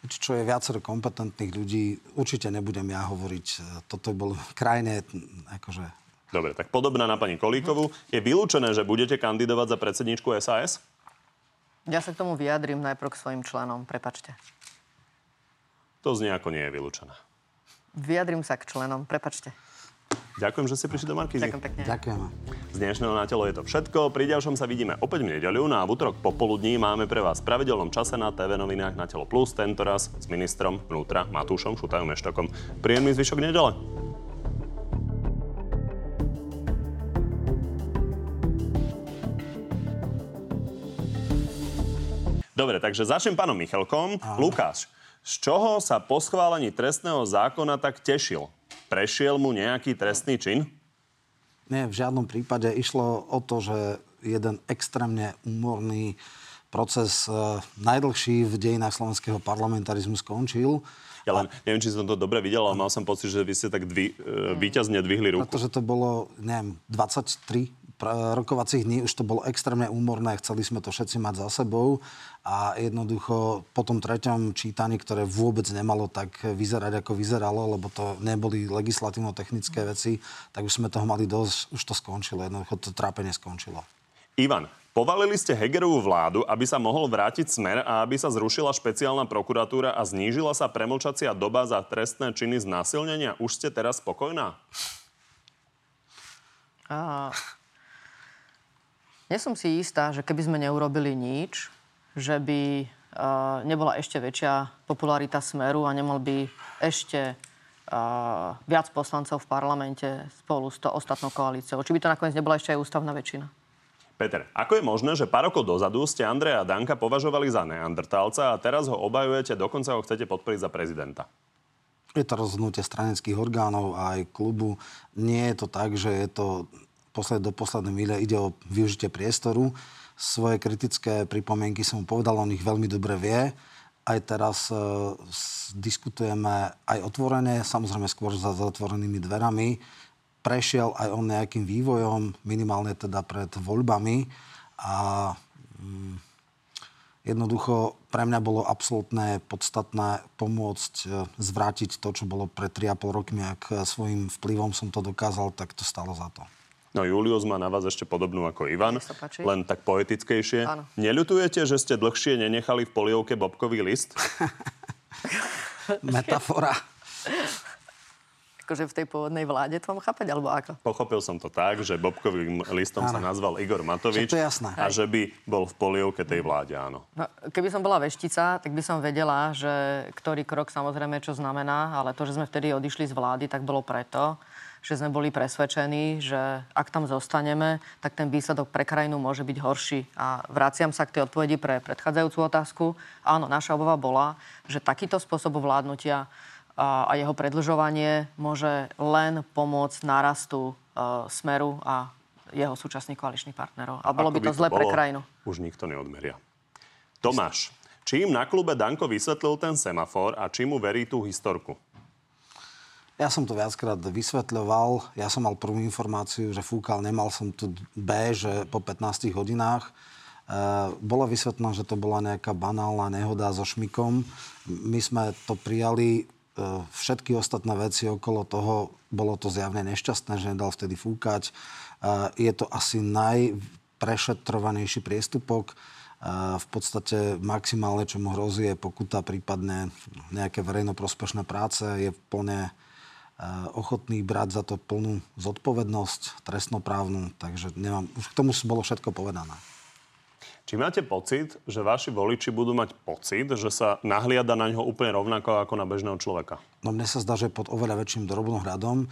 Čo je viacero kompetentných ľudí, určite nebudem ja hovoriť. Toto bolo krajné, akože... Dobre, tak podobná na pani Kolíkovú. Je vylúčené, že budete kandidovať za predsedničku SAS? Ja sa k tomu vyjadrím najprv k svojim členom, prepačte. To znie ako nie je vylúčené. Vyjadrím sa k členom, prepačte. Ďakujem, že ste prišli do Markízy. Ďakujem pekne. Ďakujem. Z dnešného Na telo je to všetko. Pri ďalšom sa vidíme opäť v nedeľu. Na útorok popoludní máme pre vás v pravidelnom čase na TV novinách Na telo plus. Tentoraz s ministrom vnútra Matúšom Šutajom Eštokom. Príjemný zvyšok nedele. Dobre, takže začnem pánom Michelkom. Aha. Lukáš, z čoho sa po schválení trestného zákona tak tešil? Prešiel mu nejaký trestný čin? Nie, v žiadnom prípade. Išlo o to, že jeden extrémne úmorný proces, najdlhší v dejinách slovenského parlamentarizmu, skončil. Ja len neviem, či som to dobre videl, ale mal som pocit, že vy ste tak víťazne dvihli ruku. Pretože to bolo, neviem, 23 rokovacích dní, už to bolo extrémne úmorné, chceli sme to všetci mať za sebou a jednoducho po tom treťom čítaní, ktoré vôbec nemalo tak vyzerať, ako vyzeralo, lebo to neboli legislatívno-technické veci, tak už sme toho mali dosť, už to skončilo, jednoducho to trápenie skončilo. Ivan, povalili ste Hegerovú vládu, aby sa mohol vrátiť Smer a aby sa zrušila špeciálna prokuratúra a znížila sa premlčacia doba za trestné činy znásilnenia. Už ste teraz spokojná? Nie som si istá, že keby sme neurobili nič, že by nebola ešte väčšia popularita Smeru a nemal by ešte viac poslancov v parlamente spolu s to ostatnou koalíciou. Či by to nakoniec nebola ešte aj ústavná väčšina? Peter, ako je možné, že pár rokov dozadu ste Andreja Danka považovali za neandertálca a teraz ho obhajujete, dokonca ho chcete podporiť za prezidenta? Je to rozhodnutie stranických orgánov a aj klubu. Nie je to tak, že je to do poslednej míle, ide o využitie priestoru. Svoje kritické pripomienky som mu povedal, on ich veľmi dobre vie. Aj teraz diskutujeme aj otvorene, samozrejme skôr za zatvorenými dverami. Prešiel aj on nejakým vývojom, minimálne teda pred voľbami. A jednoducho pre mňa bolo absolútne podstatné pomôcť zvrátiť to, čo bolo pred 3,5 rokmi. Ak svojím vplyvom som to dokázal, tak to stalo za to. No, Julius má na vás ešte podobnú ako Ivan, len tak poetickejšie. Áno. Neľutujete, že ste dlhšie nenechali v polievke Bobkový list? Metafora. Akože v tej pôvodnej vláde to mám chápať, alebo ako? Pochopil som to tak, že Bobkovým listom sa nazval Igor Matovič. To je jasné. A že by bol v polievke tej vláde, áno. No, keby som bola veštica, tak by som vedela, že ktorý krok samozrejme čo znamená, ale to, že sme vtedy odišli z vlády, tak bolo preto, že sme boli presvedčení, že ak tam zostaneme, tak ten výsledok pre krajinu môže byť horší. A vraciam sa k tej odpovedi pre predchádzajúcu otázku. Áno, naša obava bola, že takýto spôsob vládnutia a jeho predĺžovanie môže len pomôcť nárastu Smeru a jeho súčasných koaličných partnerov. A bolo by to zle pre krajinu. Už nikto neodmeria. Tomáš, čím na klube Danko vysvetlil ten semafor a čím mu verí tú historku? Ja som to viackrát vysvetľoval. Ja som mal prvú informáciu, že fúkal, nemal som tu B, že po 15 hodinách. Bolo vysvetlené, že to bola nejaká banálna nehoda so šmikom. My sme to prijali. Všetky ostatné veci okolo toho, bolo to zjavne nešťastné, že nedal vtedy fúkať. Je to asi najprešetrovanejší priestupok. V podstate maximálne, čo mu hrozí, je pokuta, prípadne nejaké verejnoprospešné práce. Je plne ochotný brať za to plnú zodpovednosť, trestnoprávnu. Takže nemám, už k tomu bolo všetko povedané. Či máte pocit, že vaši voliči budú mať pocit, že sa nahliada na ňo úplne rovnako ako na bežného človeka? No mne sa zdá, že pod oveľa väčším drobnohradom.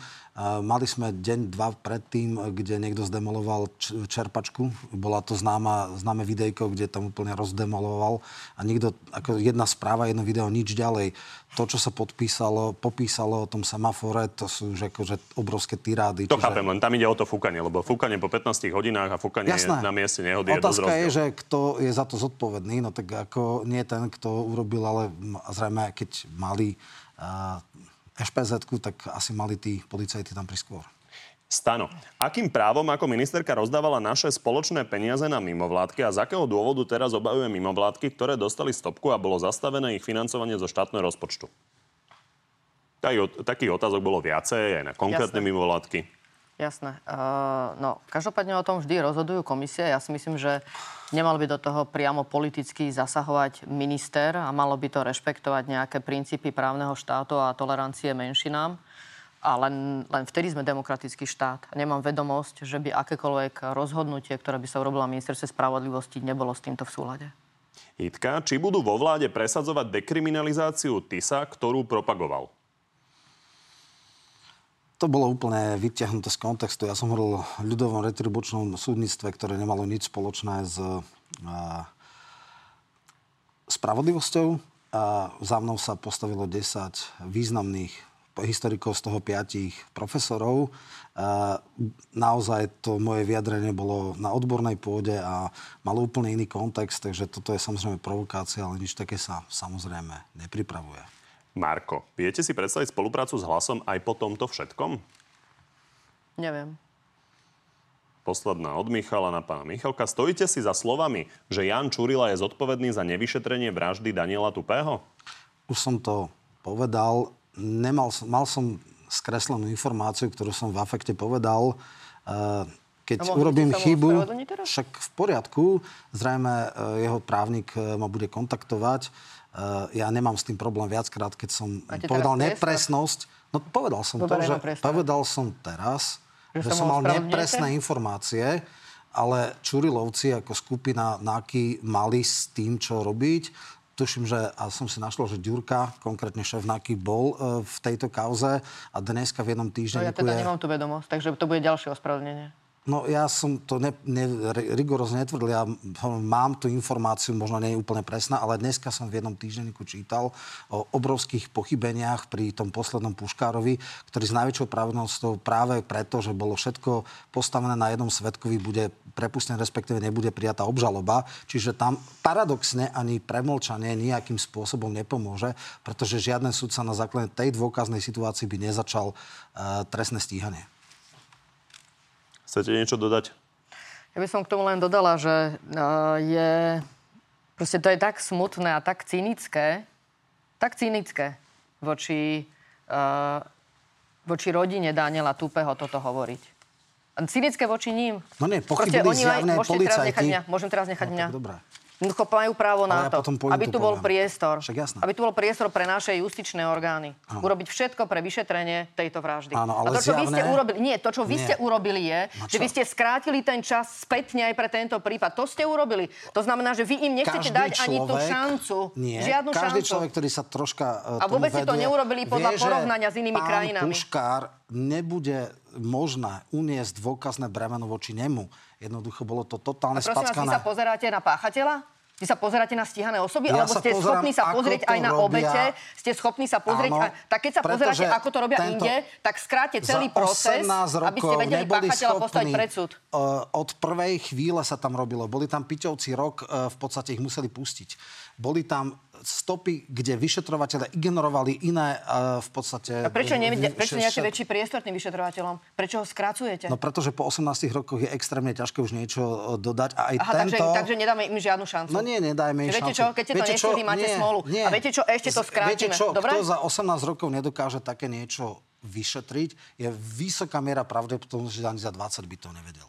Mali sme deň, dva predtým, kde niekto zdemoloval čerpačku. Bola to známe videjko, kde tam úplne rozdemoloval. A nikto, ako jedna správa, jedno video, nič ďalej. To, čo sa popísalo o tom semafore, to sú už akože obrovské tirády. To čiže chápem, len tam ide o to fúkanie, lebo fúkanie po 15 hodinách a fúkanie na mieste nehody je dosť rozdiel. Otázka je, že kto je za to zodpovedný, no tak ako nie ten, kto urobil, ale zrejme, keď mali ešpezetku, tak asi mali tí policajti tam priskôr. Stano, akým právom ako ministerka rozdávala naše spoločné peniaze na mimovládky a z akého dôvodu teraz obhajuje mimovládky, ktoré dostali stopku a bolo zastavené ich financovanie zo štátneho rozpočtu? Takých otázok bolo viacej, aj na konkrétne mimovládky. Jasné. Každopádne o tom vždy rozhodujú komisie. Ja si myslím, že nemal by do toho priamo politicky zasahovať minister a malo by to rešpektovať nejaké princípy právneho štátu a tolerancie menšinám. A len vtedy sme demokratický štát. Nemám vedomosť, že by akékoľvek rozhodnutie, ktoré by sa urobilo v ministerstve spravodlivosti, nebolo s týmto v súlade. Jitka, či budú vo vláde presadzovať dekriminalizáciu TISA, ktorú propagoval? To bolo úplne vyťahnuté z kontextu. Ja som hovoril o ľudovom retribučnom súdnictve, ktoré nemalo nič spoločné s spravodlivosťou a za mnou sa postavilo 10 významných historikov, z toho 5 profesorov. Naozaj to moje vyjadrenie bolo na odbornej pôde a malo úplne iný kontext, takže toto je samozrejme provokácia, ale nič také sa samozrejme nepripravuje. Marko, viete si predstaviť spoluprácu s Hlasom aj po tomto všetkom? Neviem. Posledná od Michala na pána Michalka. Stojíte si za slovami, že Ján Čurilla je zodpovedný za nevyšetrenie vraždy Daniela Tupého? Už som to povedal. Mal som skreslenú informáciu, ktorú som v afekte povedal. Keď urobím chybu, však v poriadku, zrejme jeho právnik ma bude kontaktovať. Ja nemám s tým problém viackrát, keď som povedal nepresnosť. No povedal som to, že povedal som teraz, že som mal nepresné informácie, ale Čurilovci ako skupina NAKY mali s tým, čo robiť. Tuším, že a som si našla, že Ďurka, konkrétne šéf NAKY, bol v tejto kauze a dneska v jednom týždni... No ja teda nemám tú vedomosť, takže to bude ďalšie ospravedlnenie. No ja som to rigorozne netvrdil, ja mám tú informáciu, možno nie je úplne presná, ale dneska som v jednom týždenníku čítal o obrovských pochybeniach pri tom poslednom Puškárovi, ktorý s najväčšou pravdnosťou práve preto, že bolo všetko postavené na jednom svedkovi, bude prepustený, respektíve nebude prijatá obžaloba. Čiže tam paradoxne ani premlčanie nejakým spôsobom nepomôže, pretože žiaden sudca na základe tej dôkaznej situácii by nezačal trestné stíhanie. Chcete niečo dodať? Ja by som k tomu len dodala, že proste to je tak smutné a tak cynické voči rodine Daniela Tupého toto hovoriť. Cynické voči ním. No nie, pochybili zjavné policajti. Môžem teraz nechať mňa. Dobré. Majú právo na to, aby tu bol priestor. Aby tu bol priestor pre naše justičné orgány. Ano. Urobiť všetko pre vyšetrenie tejto vraždy. Ano, ale a to, čo vy ste urobili, je, že vy ste skrátili ten čas spätne aj pre tento prípad. To ste urobili. To znamená, že vy im nechcete dať ani tú šancu. Nie, žiadnu šancu. Každý človek, ktorý sa troška tomu vedie, a vôbec ste to neurobili podľa porovnania s inými krajinami. Puškár nebude možné uniesť dôkazné bremeno voči nemu. Jednoducho bolo to totálne spackané. A prosím vás, vy sa pozeráte na páchateľa? Vy sa pozeráte na stíhané osoby? Ja alebo ste schopní sa pozrieť aj na obete? Ste schopní sa pozrieť... Áno, tak keď sa pozeráte, ako to robia inde, tak skráte celý proces, aby ste vedeli páchateľa postaviť pred súd. Od prvej chvíle sa tam robilo. Boli tam Piťovci rok, v podstate ich museli pustiť. Boli tam stopy, kde vyšetrovateľe ignorovali iné v podstate... A prečo nemáte väčší priestor tým vyšetrovateľom? Prečo ho skracujete? No pretože po 18 rokoch je extrémne ťažké už niečo dodať. A aj takže nedáme im žiadnu šancu. No nie, nedáme im šancu. Viete čo, keď ste to nechceli, máte smolu. Nie. A viete čo, ešte to skrátime. Viete čo, dobre? Kto za 18 rokov nedokáže také niečo vyšetriť, je vysoká miera pravdepodobnosti, že ani za 20 by to nevedel.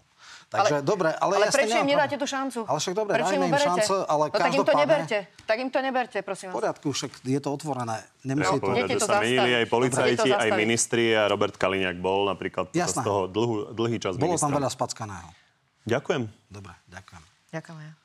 Takže, ale ja prečo im nedáte tú šancu? Ale však dobre, dajme im šancu, ale tak im to neberte. Tak im to neberte, prosím vás. V poriadku, však je to otvorené. Nemusí to... Povedať, že sa menili aj policajti, aj ministri a Robert Kaliňák bol napríklad z toho dlhý čas ministra. Bolo tam veľa spackaného. Ďakujem. Dobre, ďakujem. Ďakujem.